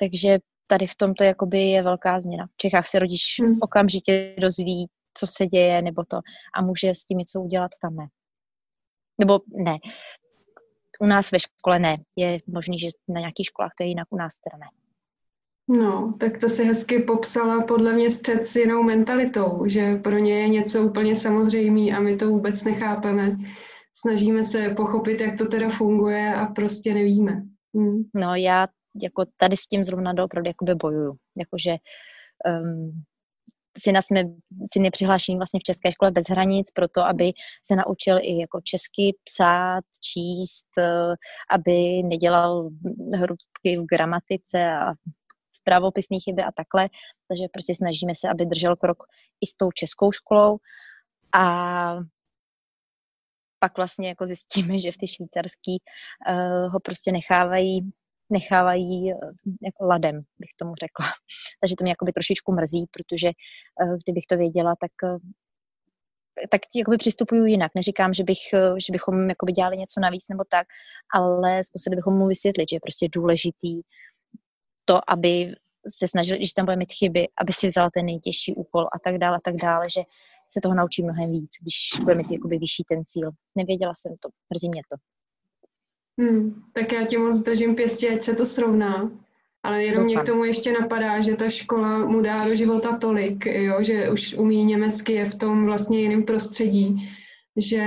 Takže tady v tomto jakoby je velká změna. V Čechách se rodič hmm. okamžitě dozví, co se děje nebo to a může s tím něco udělat, tam ne. Nebo ne. U nás ve škole ne. Je možný, že na nějakých školách to je jinak, u nás teda ne. No, tak to si hezky popsala podle mě střet s jinou mentalitou, že pro ně je něco úplně samozřejmé a my to vůbec nechápeme. Snažíme se pochopit, jak to teda funguje a prostě nevíme. Hmm. No já jako tady s tím zrovna doopravdy jakoby bojuju. Jakože um, syna jsme, syn je přihlášený vlastně v České škole bez hranic proto, aby se naučil i jako česky psát, číst, aby nedělal hrubky v gramatice a v pravopisné chyby a takhle. Takže prostě snažíme se, aby držel krok i s tou českou školou a pak vlastně jako zjistíme, že v ty švýcarský uh, ho prostě nechávají nechávají jako ladem, bych tomu řekla. Takže to mě jakoby trošičku mrzí, protože kdybych to věděla, tak, tak jakoby přistupuju jinak. Neříkám, že, bych, že bychom jakoby dělali něco navíc nebo tak, ale zkusili bychom mu vysvětlit, že je prostě důležitý to, aby se snažil, že tam bude mít chyby, aby si vzala ten nejtěžší úkol a tak dále, a tak dále, že se toho naučí mnohem víc, když bude mít jakoby vyšší ten cíl. Nevěděla jsem to, mrzí mě to. Hmm, tak já ti moc držím pěstě, ať se to srovná, ale jenom mě k tomu ještě napadá, že ta škola mu dá do života tolik, jo, že už umí německy, je v tom vlastně jiném prostředí, že,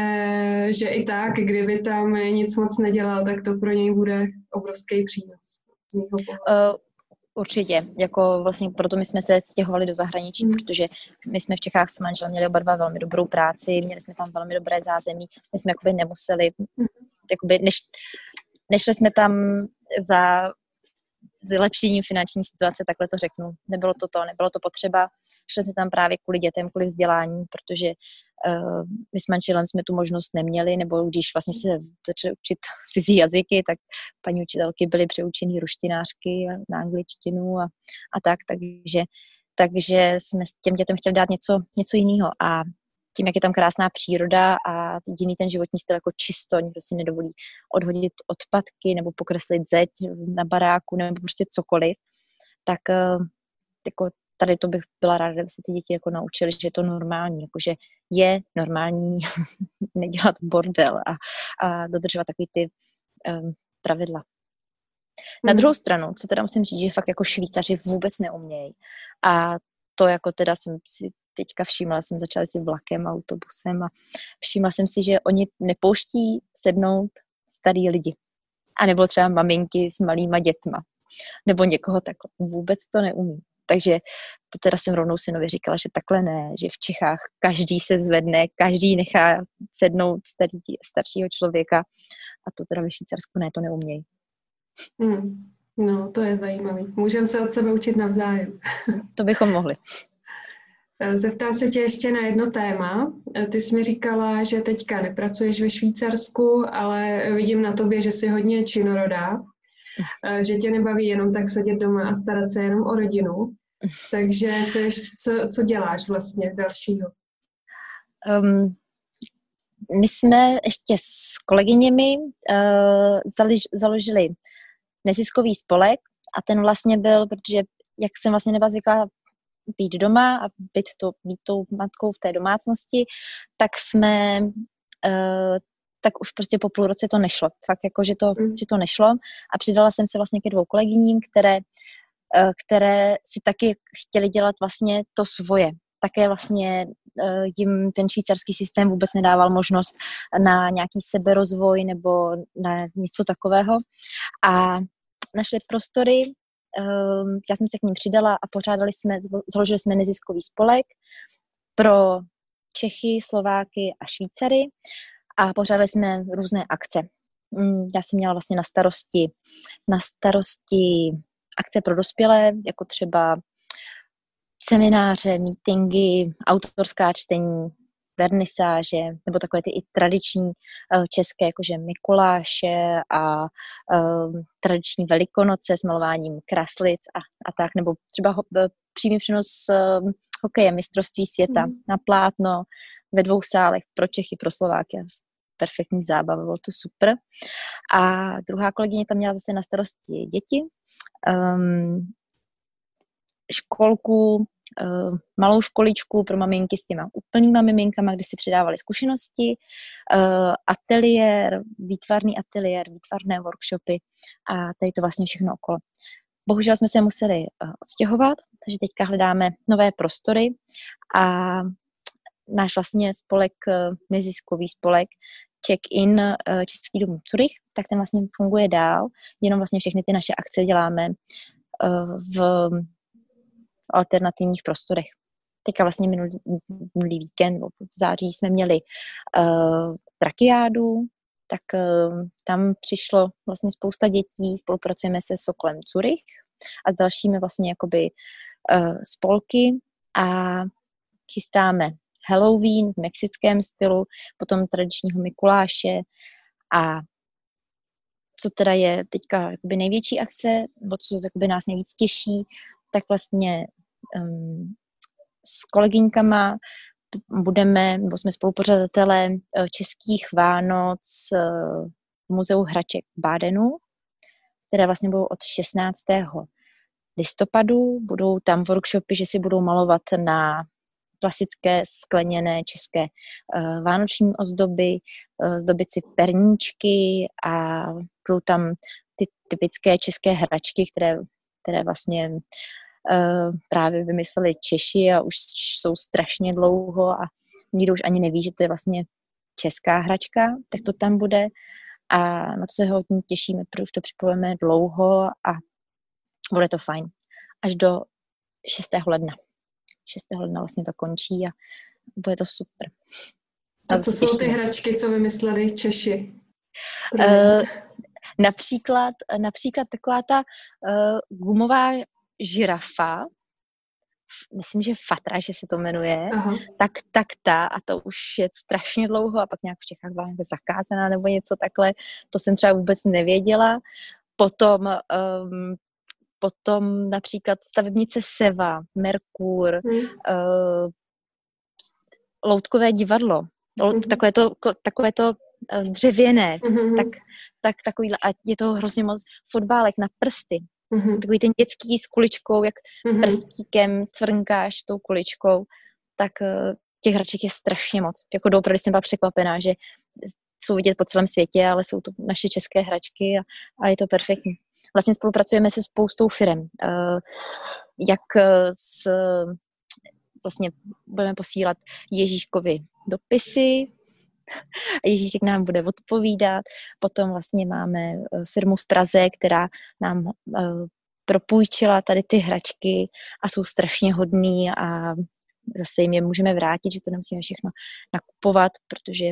že i tak, kdyby tam nic moc nedělal, tak to pro něj bude obrovský přínos. Určitě, jako vlastně proto my jsme se stěhovali do zahraničí, mm. protože my jsme v Čechách s manželem měli oba dva velmi dobrou práci, měli jsme tam velmi dobré zázemí, my jsme jakoby nemuseli, mm. jakoby neš, nešli jsme tam za zlepšením finanční situace, takhle to řeknu. Nebylo to to, nebylo to potřeba, šli jsme tam právě kvůli dětem, kvůli vzdělání, protože uh, my s manželem jsme tu možnost neměli, nebo když vlastně se začali učit cizí jazyky, tak paní učitelky byly přeučený ruštinářky na angličtinu a, a tak, takže, takže jsme s těm dětem chtěli dát něco, něco jiného a tím, jak je tam krásná příroda a jiný ten životní styl jako čisto, nikdo si nedovolí odhodit odpadky nebo pokreslit zeď na baráku nebo prostě cokoliv, tak jako tady to bych byla ráda, kdyby se ty děti jako naučili, že je to normální, jako že je normální nedělat bordel a, a dodržovat takový ty um, pravidla. Na druhou stranu, co teda musím říct, že fakt jako Švýcaři vůbec neumějí a to jako teda jsem si teďka všimla, jsem začala si vlakem, autobusem a všimla jsem si, že oni nepouští sednout starý lidi. A nebo třeba maminky s malýma dětma. Nebo někoho takhle. Vůbec to neumí. Takže to teda jsem rovnou synovi říkala, že takhle ne, že v Čechách každý se zvedne, každý nechá sednout starý, staršího člověka a to teda ve Švýcarsku ne, to neumějí. Hmm. No, to je zajímavý. Můžeme se od sebe učit navzájem. To bychom mohli. Zeptám se tě ještě na jedno téma. Ty jsi mi říkala, že teďka nepracuješ ve Švýcarsku, ale vidím na tobě, že jsi hodně činorodá, že tě nebaví jenom tak sedět doma a starat se jenom o rodinu. Takže co, ještě, co, co děláš vlastně dalšího? Um, my jsme ještě s kolegyněmi uh, zaliž, založili neziskový spolek a ten vlastně byl, protože jak jsem vlastně nebyla zvyklá být doma a být, to, být tou matkou v té domácnosti, tak jsme, uh, tak už prostě po půl roce to nešlo. Fakt jako, že to, mm. že to nešlo a přidala jsem se vlastně ke dvou kolegyním, které, uh, které si taky chtěly dělat vlastně to svoje. Také vlastně uh, jim ten švýcarský systém vůbec nedával možnost na nějaký seberozvoj nebo na něco takového a našli prostory. Já jsem se k ním přidala a pořádali jsme, založili jsme neziskový spolek pro Čechy, Slováky a Švýcary a pořádali jsme různé akce. Já jsem měla vlastně na starosti, na starosti akce pro dospělé, jako třeba semináře, mítingy, autorská čtení, vernisáže, nebo takové ty i tradiční české, jakože Mikuláše a uh, tradiční Velikonoce s malováním kraslic a, a tak, nebo třeba ho, přímý přenos uh, hokeje, mistrovství světa mm. na plátno ve dvou sálech pro Čechy, pro Slováky. Perfektní zábava, bylo to super. A druhá kolegyně tam měla zase na starosti děti, um, školku, malou školičku pro maminky s těma úplnýma miminkama, kde si předávali zkušenosti, ateliér, výtvarný ateliér, výtvarné workshopy a tady to vlastně všechno okolo. Bohužel jsme se museli odstěhovat, takže teďka hledáme nové prostory a náš vlastně spolek, neziskový spolek Check-in Český dům Curych, tak ten vlastně funguje dál, jenom vlastně všechny ty naše akce děláme v alternativních prostorech. Teďka vlastně minulý, minulý víkend, v září jsme měli uh, trakiádu, tak uh, tam přišlo vlastně spousta dětí, spolupracujeme se Sokolem Zürich a s dalšími vlastně jakoby uh, spolky a chystáme Halloween v mexickém stylu, potom tradičního Mikuláše. A co teda je teďka jakoby největší akce, nebo co jakoby nás nejvíc těší, tak vlastně um, s kolegyňkama budeme, nebo jsme spolupořadatelé českých Vánoc v muzeu hraček v Bádenu, které vlastně budou od šestnáctého listopadu. Budou tam workshopy, že si budou malovat na klasické skleněné české vánoční ozdoby, zdobit si perníčky a budou tam ty typické české hračky, které, které vlastně Uh, právě vymysleli Češi a už jsou strašně dlouho a nikdo už ani neví, že to je vlastně česká hračka, tak to tam bude a na to se hodně těšíme, protože už to připravujeme dlouho a bude to fajn. Až do šestého ledna. šestého ledna vlastně to končí a bude to super. A, a co jsou ty hračky, co vymysleli Češi? Uh, například, například taková ta uh, gumová žirafa, myslím, že Fatra, že se to jmenuje, Aha. tak tak ta, a to už je strašně dlouho a pak nějak v Čechách byla zakázaná nebo něco takhle, to jsem třeba vůbec nevěděla. Potom, um, potom například stavebnice Seva, Merkur, hmm. uh, loutkové divadlo, hmm. takové to, takové to dřevěné, hmm. tak, tak takovýhle, a je toho hrozně moc, fotbálek na prsty. Mm-hmm. Takový ten dětský s kuličkou, jak mm-hmm. prstíkem cvrnkáš tou kuličkou, tak těch hraček je strašně moc. Jako doopravdy jsem byla překvapená, že jsou vidět po celém světě, ale jsou to naše české hračky a, a je to perfektní. Vlastně spolupracujeme se spoustou firem. Jak s, vlastně budeme posílat Ježíškovi dopisy, a Ježíšek nám bude odpovídat. Potom vlastně máme firmu v Praze, která nám propůjčila tady ty hračky a jsou strašně hodný a zase jim je můžeme vrátit, že to nemusíme všechno nakupovat, protože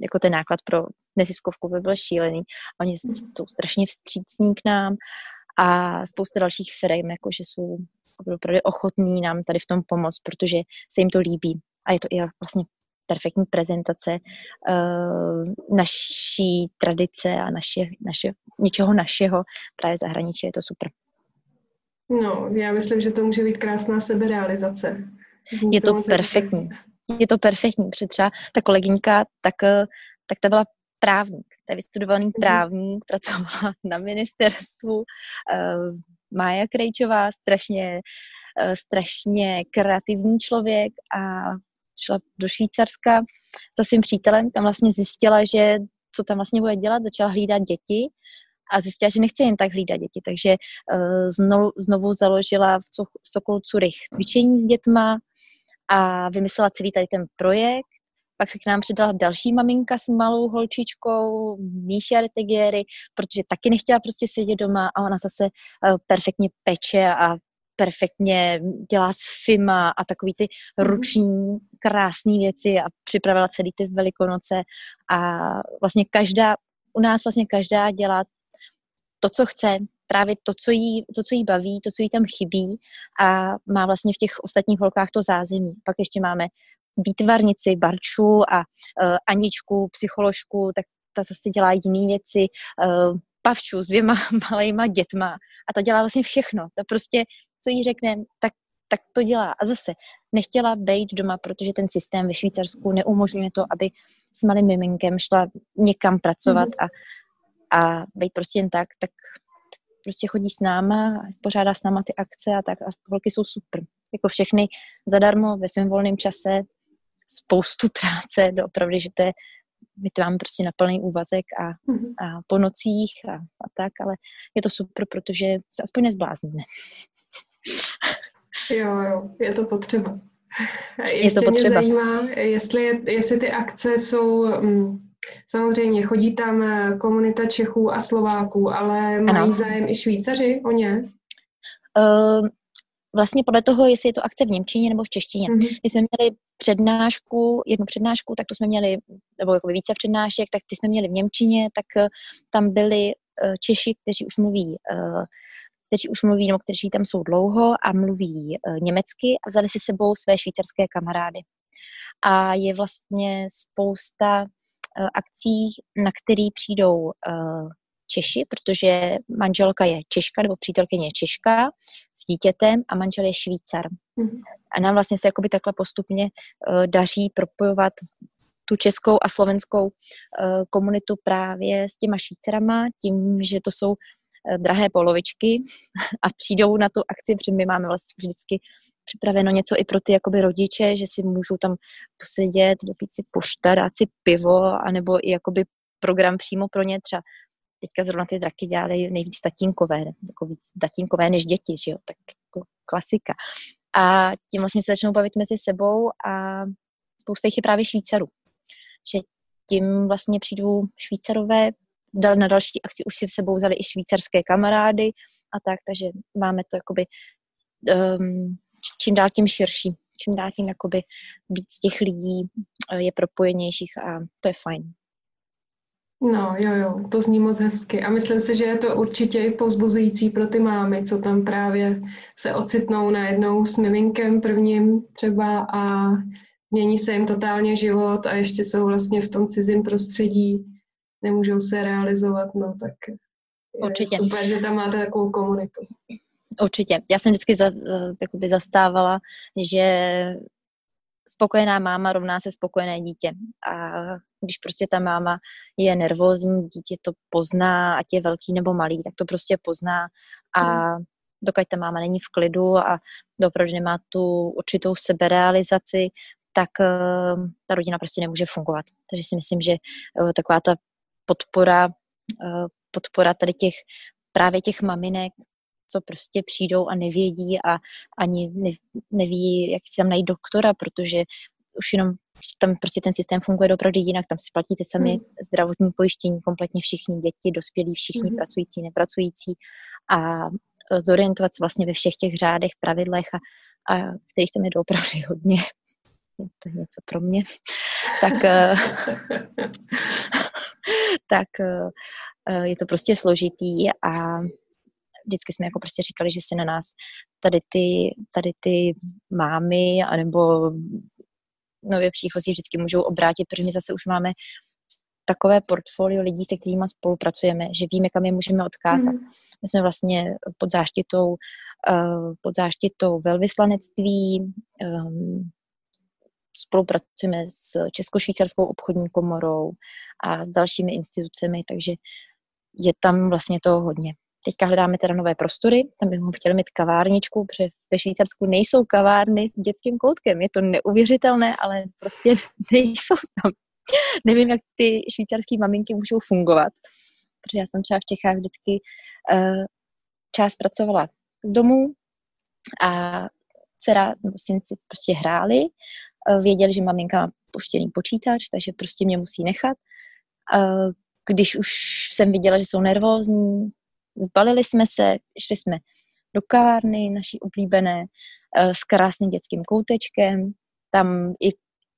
jako ten náklad pro neziskovku by byl šílený. Oni jsou strašně vstřícní k nám a spousta dalších firm, jakože jsou opravdu ochotní nám tady v tom pomoct, protože se jim to líbí a je to i vlastně perfektní prezentace uh, naší tradice a naše, naše, něčeho našeho právě zahraničí. Je to super. No, já myslím, že to může být krásná seberealizace. Zní je to, to perfektní. Je to perfektní, protože třeba ta kolegyňka, tak, tak ta byla právník. Ta je vystudovaný mm-hmm. právník, pracovala na ministerstvu. Uh, Maja Krejčová, strašně, uh, strašně kreativní člověk a šla do Švýcarska za svým přítelem, tam vlastně zjistila, že co tam vlastně bude dělat, začala hlídat děti a zjistila, že nechce jen tak hlídat děti, takže uh, znovu, znovu založila v Sokol Zürich cvičení s dětma a vymyslela celý tady ten projekt, pak se k nám přidala další maminka s malou holčičkou, Míša Retegéry, protože taky nechtěla prostě sedět doma a ona zase uh, perfektně peče a perfektně dělá s fima a takový ty ruční krásné věci a připravila celý ty velikonoce a vlastně každá, u nás vlastně každá dělá to, co chce, právě to, co jí, to, co jí baví, to, co jí tam chybí a má vlastně v těch ostatních holkách to zázemí. Pak ještě máme výtvarnici, Barču a uh, Aničku, psycholožku, tak ta zase dělá jiné věci, uh, Pavču s dvěma malejma dětma a ta dělá vlastně všechno, ta prostě co jí řekne, tak, tak to dělá. A zase nechtěla být doma, protože ten systém ve Švýcarsku neumožňuje to, aby s malým miminkem šla někam pracovat mm-hmm. a, a být prostě jen tak, tak prostě chodí s náma, pořádá s náma ty akce a tak. A holky jsou super. Jako všechny zadarmo, ve svém volném čase, spoustu práce, doopravdy, že to je, my to máme prostě na plný úvazek a, mm-hmm. a po nocích a, a tak, ale je to super, protože se aspoň nezblázníme. Jo, jo, je to potřeba. Ještě je to potřeba. Mě zajímá, jestli, jestli ty akce jsou, samozřejmě chodí tam komunita Čechů a Slováků, ale mají ano. zájem i Švýcaři o ně? Uh, vlastně podle toho, jestli je to akce v němčině nebo v češtině. Uh-huh. My jsme měli přednášku, jednu přednášku, tak to jsme měli, nebo jako více přednášek, tak ty jsme měli v němčině, tak tam byli Češi, kteří už mluví uh, kteří už mluví, no, kteří tam jsou dlouho a mluví e, německy a vzali si sebou své švýcarské kamarády. a je vlastně spousta akcí, na který přijdou Češi, protože manželka je Češka nebo přítelkyně je Češka s dítětem a manžel je Švýcar. Mm-hmm. A nám vlastně se jakoby takhle postupně uh, daří propojovat tu českou a slovenskou uh, komunitu právě s těma Švýcarama, tím, že to jsou uh, drahé polovičky a přijdou na tu akci, protože my máme vlastně vždycky připraveno něco i pro ty jakoby rodiče, že si můžou tam posedět, dopít si pošta, dát si pivo, anebo i jakoby program přímo pro ně třeba. Teďka zrovna ty draky dělají nejvíc tatínkové, jako víc tatínkové než děti, že jo, tak jako klasika. A tím vlastně se začnou bavit mezi sebou a spousta jich je právě Švýcarů. Že tím vlastně přijdou Švýcarové, na další akci už si v sebou vzali i švýcarské kamarády a tak, takže máme to jakoby um, čím dál tím širší, čím dál tím jakoby víc těch lidí je propojenějších a to je fajn. No jo, jo, to zní moc hezky a myslím si, že je to určitě i povzbuzující pro ty mámy, co tam právě se ocitnou najednou s miminkem prvním třeba a mění se jim totálně život a ještě jsou vlastně v tom cizím prostředí, nemůžou se realizovat, no tak určitě. Super, že tam máte takovou komunitu. Určitě, já jsem vždycky za, jakoby zastávala, že spokojená máma rovná se spokojené dítě. A když prostě ta máma je nervózní, dítě to pozná, ať je velký nebo malý, tak to prostě pozná. A dokud ta máma není v klidu a opravdu nemá tu určitou seberealizaci, tak uh, ta rodina prostě nemůže fungovat. Takže si myslím, že uh, taková ta podpora, uh, podpora tady těch, právě těch maminek, co prostě přijdou a nevědí a ani neví, jak si tam najít doktora, protože už jenom tam prostě ten systém funguje opravdu jinak, tam si platíte sami mm. zdravotní pojištění, kompletně všichni děti, dospělí, všichni mm. pracující, nepracující a zorientovat se vlastně ve všech těch řádech, pravidlech, a, a kterých tam je doopravdy hodně. To je něco pro mě. tak, tak je to prostě složitý a vždycky jsme jako prostě říkali, že se na nás tady ty, tady ty mámy anebo nově příchozí vždycky můžou obrátit, protože my zase už máme takové portfolio lidí, se kterými spolupracujeme, že víme, kam je můžeme odkázat. Mm. My jsme vlastně pod záštitou, pod záštitou velvyslanectví, spolupracujeme s Česko-Švýcarskou obchodní komorou a s dalšími institucemi, takže je tam vlastně toho hodně. Teďka hledáme teda nové prostory, tam bychom chtěli mít kavárničku, protože ve Švýcarsku nejsou kavárny s dětským koutkem. Je to neuvěřitelné, ale prostě nejsou tam. Nevím, jak ty švýcarský maminky můžou fungovat, protože já jsem třeba v Čechách vždycky uh, část pracovala v domu a dcera nebo synci prostě hráli, uh, věděli, že maminka má puštěný počítač, takže prostě mě musí nechat. Uh, když už jsem viděla, že jsou nervózní, zbalili jsme se, šli jsme do kavárny, naší oblíbené, s krásným dětským koutečkem. Tam i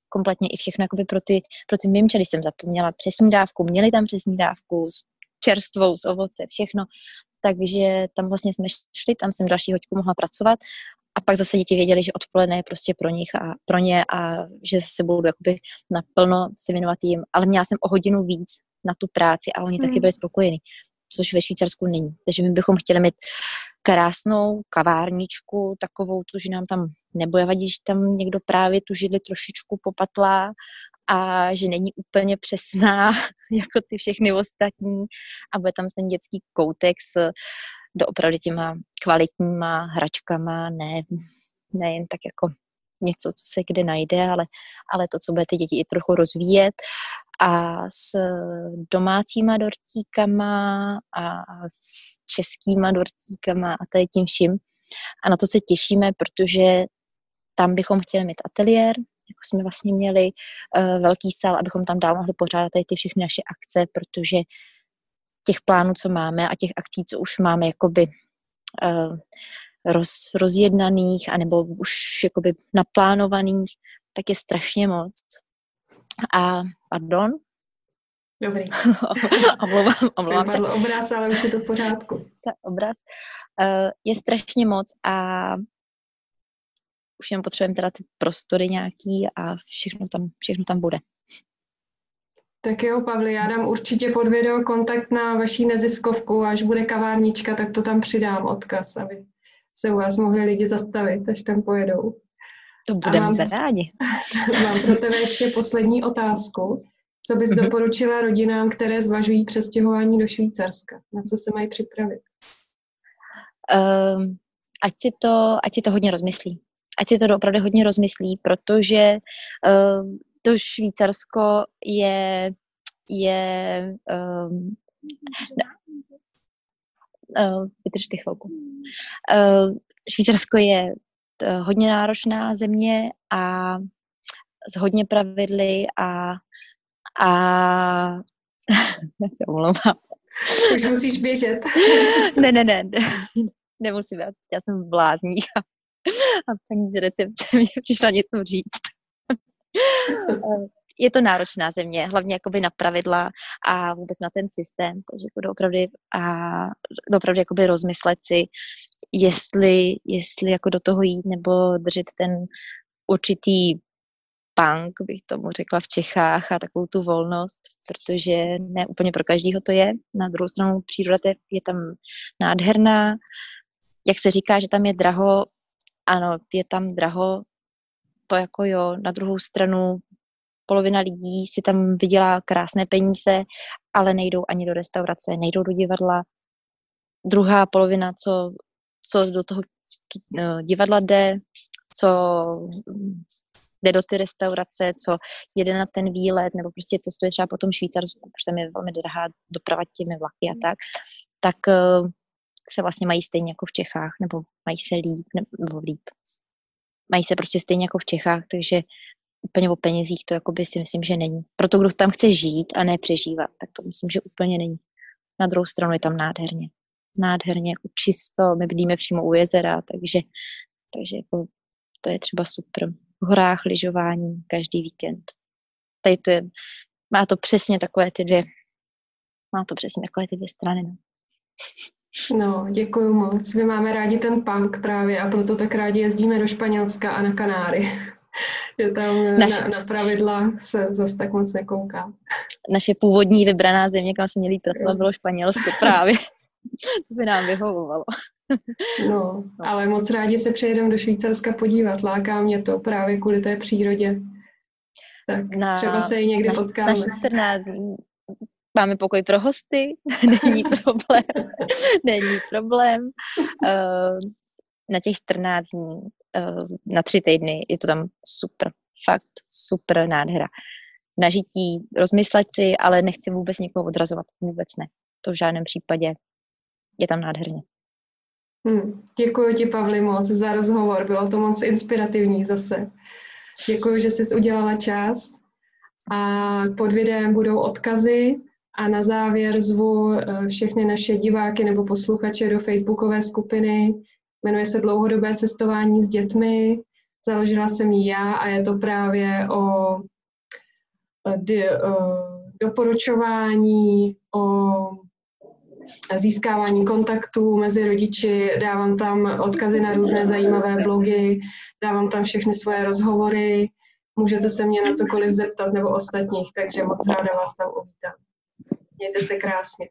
kompletně i všechno jakoby pro ty, pro ty mimčady jsem zapomněla přesní dávku, měli tam přesní dávku s čerstvou, s ovoce, všechno. Takže tam vlastně jsme šli, tam jsem další hoďku mohla pracovat a pak zase děti věděli, že odpoledne je prostě pro nich a pro ně a že zase budu jakoby naplno se věnovat jim. Ale měla jsem o hodinu víc na tu práci a oni hmm. taky byli spokojení. Což ve Švýcarsku není. Takže my bychom chtěli mít krásnou kavárničku, takovou tu, že nám tam nebude vadit, že tam někdo právě tu židli trošičku popatlá a že není úplně přesná, jako ty všechny ostatní. A bude tam ten dětský koutek s doopravdy těma kvalitníma hračkama, ne, ne jen tak jako něco, co se kde najde, ale, ale to, co bude ty děti i trochu rozvíjet. A s domácíma dortíkama a s českýma dortíkama a tady tím vším. A na to se těšíme, protože tam bychom chtěli mít ateliér, jako jsme vlastně měli uh, velký sál, abychom tam dál mohli pořádat tady ty všechny naše akce, protože těch plánů, co máme a těch akcí, co už máme jakoby uh, roz, rozjednaných anebo už jakoby naplánovaných, tak je strašně moc. A pardon. Dobrý. omlouvám, omlouvám Vypadl se. Obraz, ale už je to v pořádku. Obraz. Je strašně moc a už jenom potřebujeme teda ty prostory nějaký a všechno tam, všechno tam bude. Tak jo, Pavli, já dám určitě pod video kontakt na vaší neziskovku, až bude kavárnička, tak to tam přidám odkaz, aby se u vás mohli lidi zastavit, až tam pojedou. To budeme rádi. Mám pro tebe ještě poslední otázku. Co bys mm-hmm. doporučila rodinám, které zvažují přestěhování do Švýcarska? Na co se mají připravit? Um, ať si to, ať si to hodně rozmyslí. Ať si to opravdu hodně rozmyslí, protože um, to Švýcarsko je... je um, uh, vydržte chvilku. Uh, Švýcarsko je uh, hodně náročná země a s hodně pravidly a a já se omlouvám. Už musíš běžet. ne, ne, ne, ne, nemusím, já jsem blázník a, a paní z recepce mě přišla něco říct. Je to náročná země, hlavně jakoby na pravidla a vůbec na ten systém, takže to opravdu a opravdu jakoby rozmyslet si, jestli, jestli jako do toho jít nebo držet ten určitý punk, bych tomu řekla, v Čechách a takovou tu volnost, protože ne úplně pro každýho to je. Na druhou stranu příroda je tam nádherná. Jak se říká, že tam je draho, ano, je tam draho, to jako jo. Na druhou stranu polovina lidí si tam vydělá krásné peníze, ale nejdou ani do restaurace, nejdou do divadla. Druhá polovina, co, co do toho divadla jde, co... jde do ty restaurace, co jede na ten výlet, nebo prostě cestuje třeba po tom Švýcarsku, protože tam je velmi drahá doprava těmi vlaky a tak, tak se vlastně mají stejně jako v Čechách, nebo mají se líp, nebo líp. Mají se prostě stejně jako v Čechách, takže úplně o penězích to jakoby si myslím, že není. Proto kdo tam chce žít a ne přežívat, tak to myslím, že úplně není. Na druhou stranu je tam nádherně. Nádherně, čisto, my bydlíme přímo u jezera, takže, takže jako to je třeba super. V horách, lyžování, každý víkend. Tady to je, má to přesně takové ty dvě, má to přesně takové ty dvě strany. No, no děkuju moc. My máme rádi ten punk právě a proto tak rádi jezdíme do Španělska a na Kanáry. Je tam naše, na, na pravidla se zase tak moc nekouká. Naše původní vybraná země, kam jsme měli pracovat, bylo Španělsko právě. To by nám vyhovovalo. No, ale moc rádi se přejedeme do Švýcarska podívat. Láká mě to právě kvůli té přírodě. Tak na, třeba se i někdy na, potkáme. Na čtrnáct dní máme pokoj pro hosty. Není problém. Není problém. Na těch čtrnáct dní, na tři týdny je to tam super. Fakt super nádhera. Na žití, rozmyslet si, ale nechci vůbec nikoho odrazovat. Vůbec ne. To v žádném případě. Je tam nádherně. Hmm, děkuji ti, Pavli, moc za rozhovor. Bylo to moc inspirativní zase. Děkuji, že jsi udělala čas. A pod videem budou odkazy a na závěr zvu všechny naše diváky nebo posluchače do facebookové skupiny. Jmenuje se Dlouhodobé cestování s dětmi. Založila jsem ji já a je to právě o, d- o doporučování, o získávání kontaktů mezi rodiči, dávám tam odkazy na různé zajímavé blogy, dávám tam všechny svoje rozhovory, můžete se mě na cokoliv zeptat nebo ostatních, takže moc ráda vás tam uvítám. Mějte se krásně.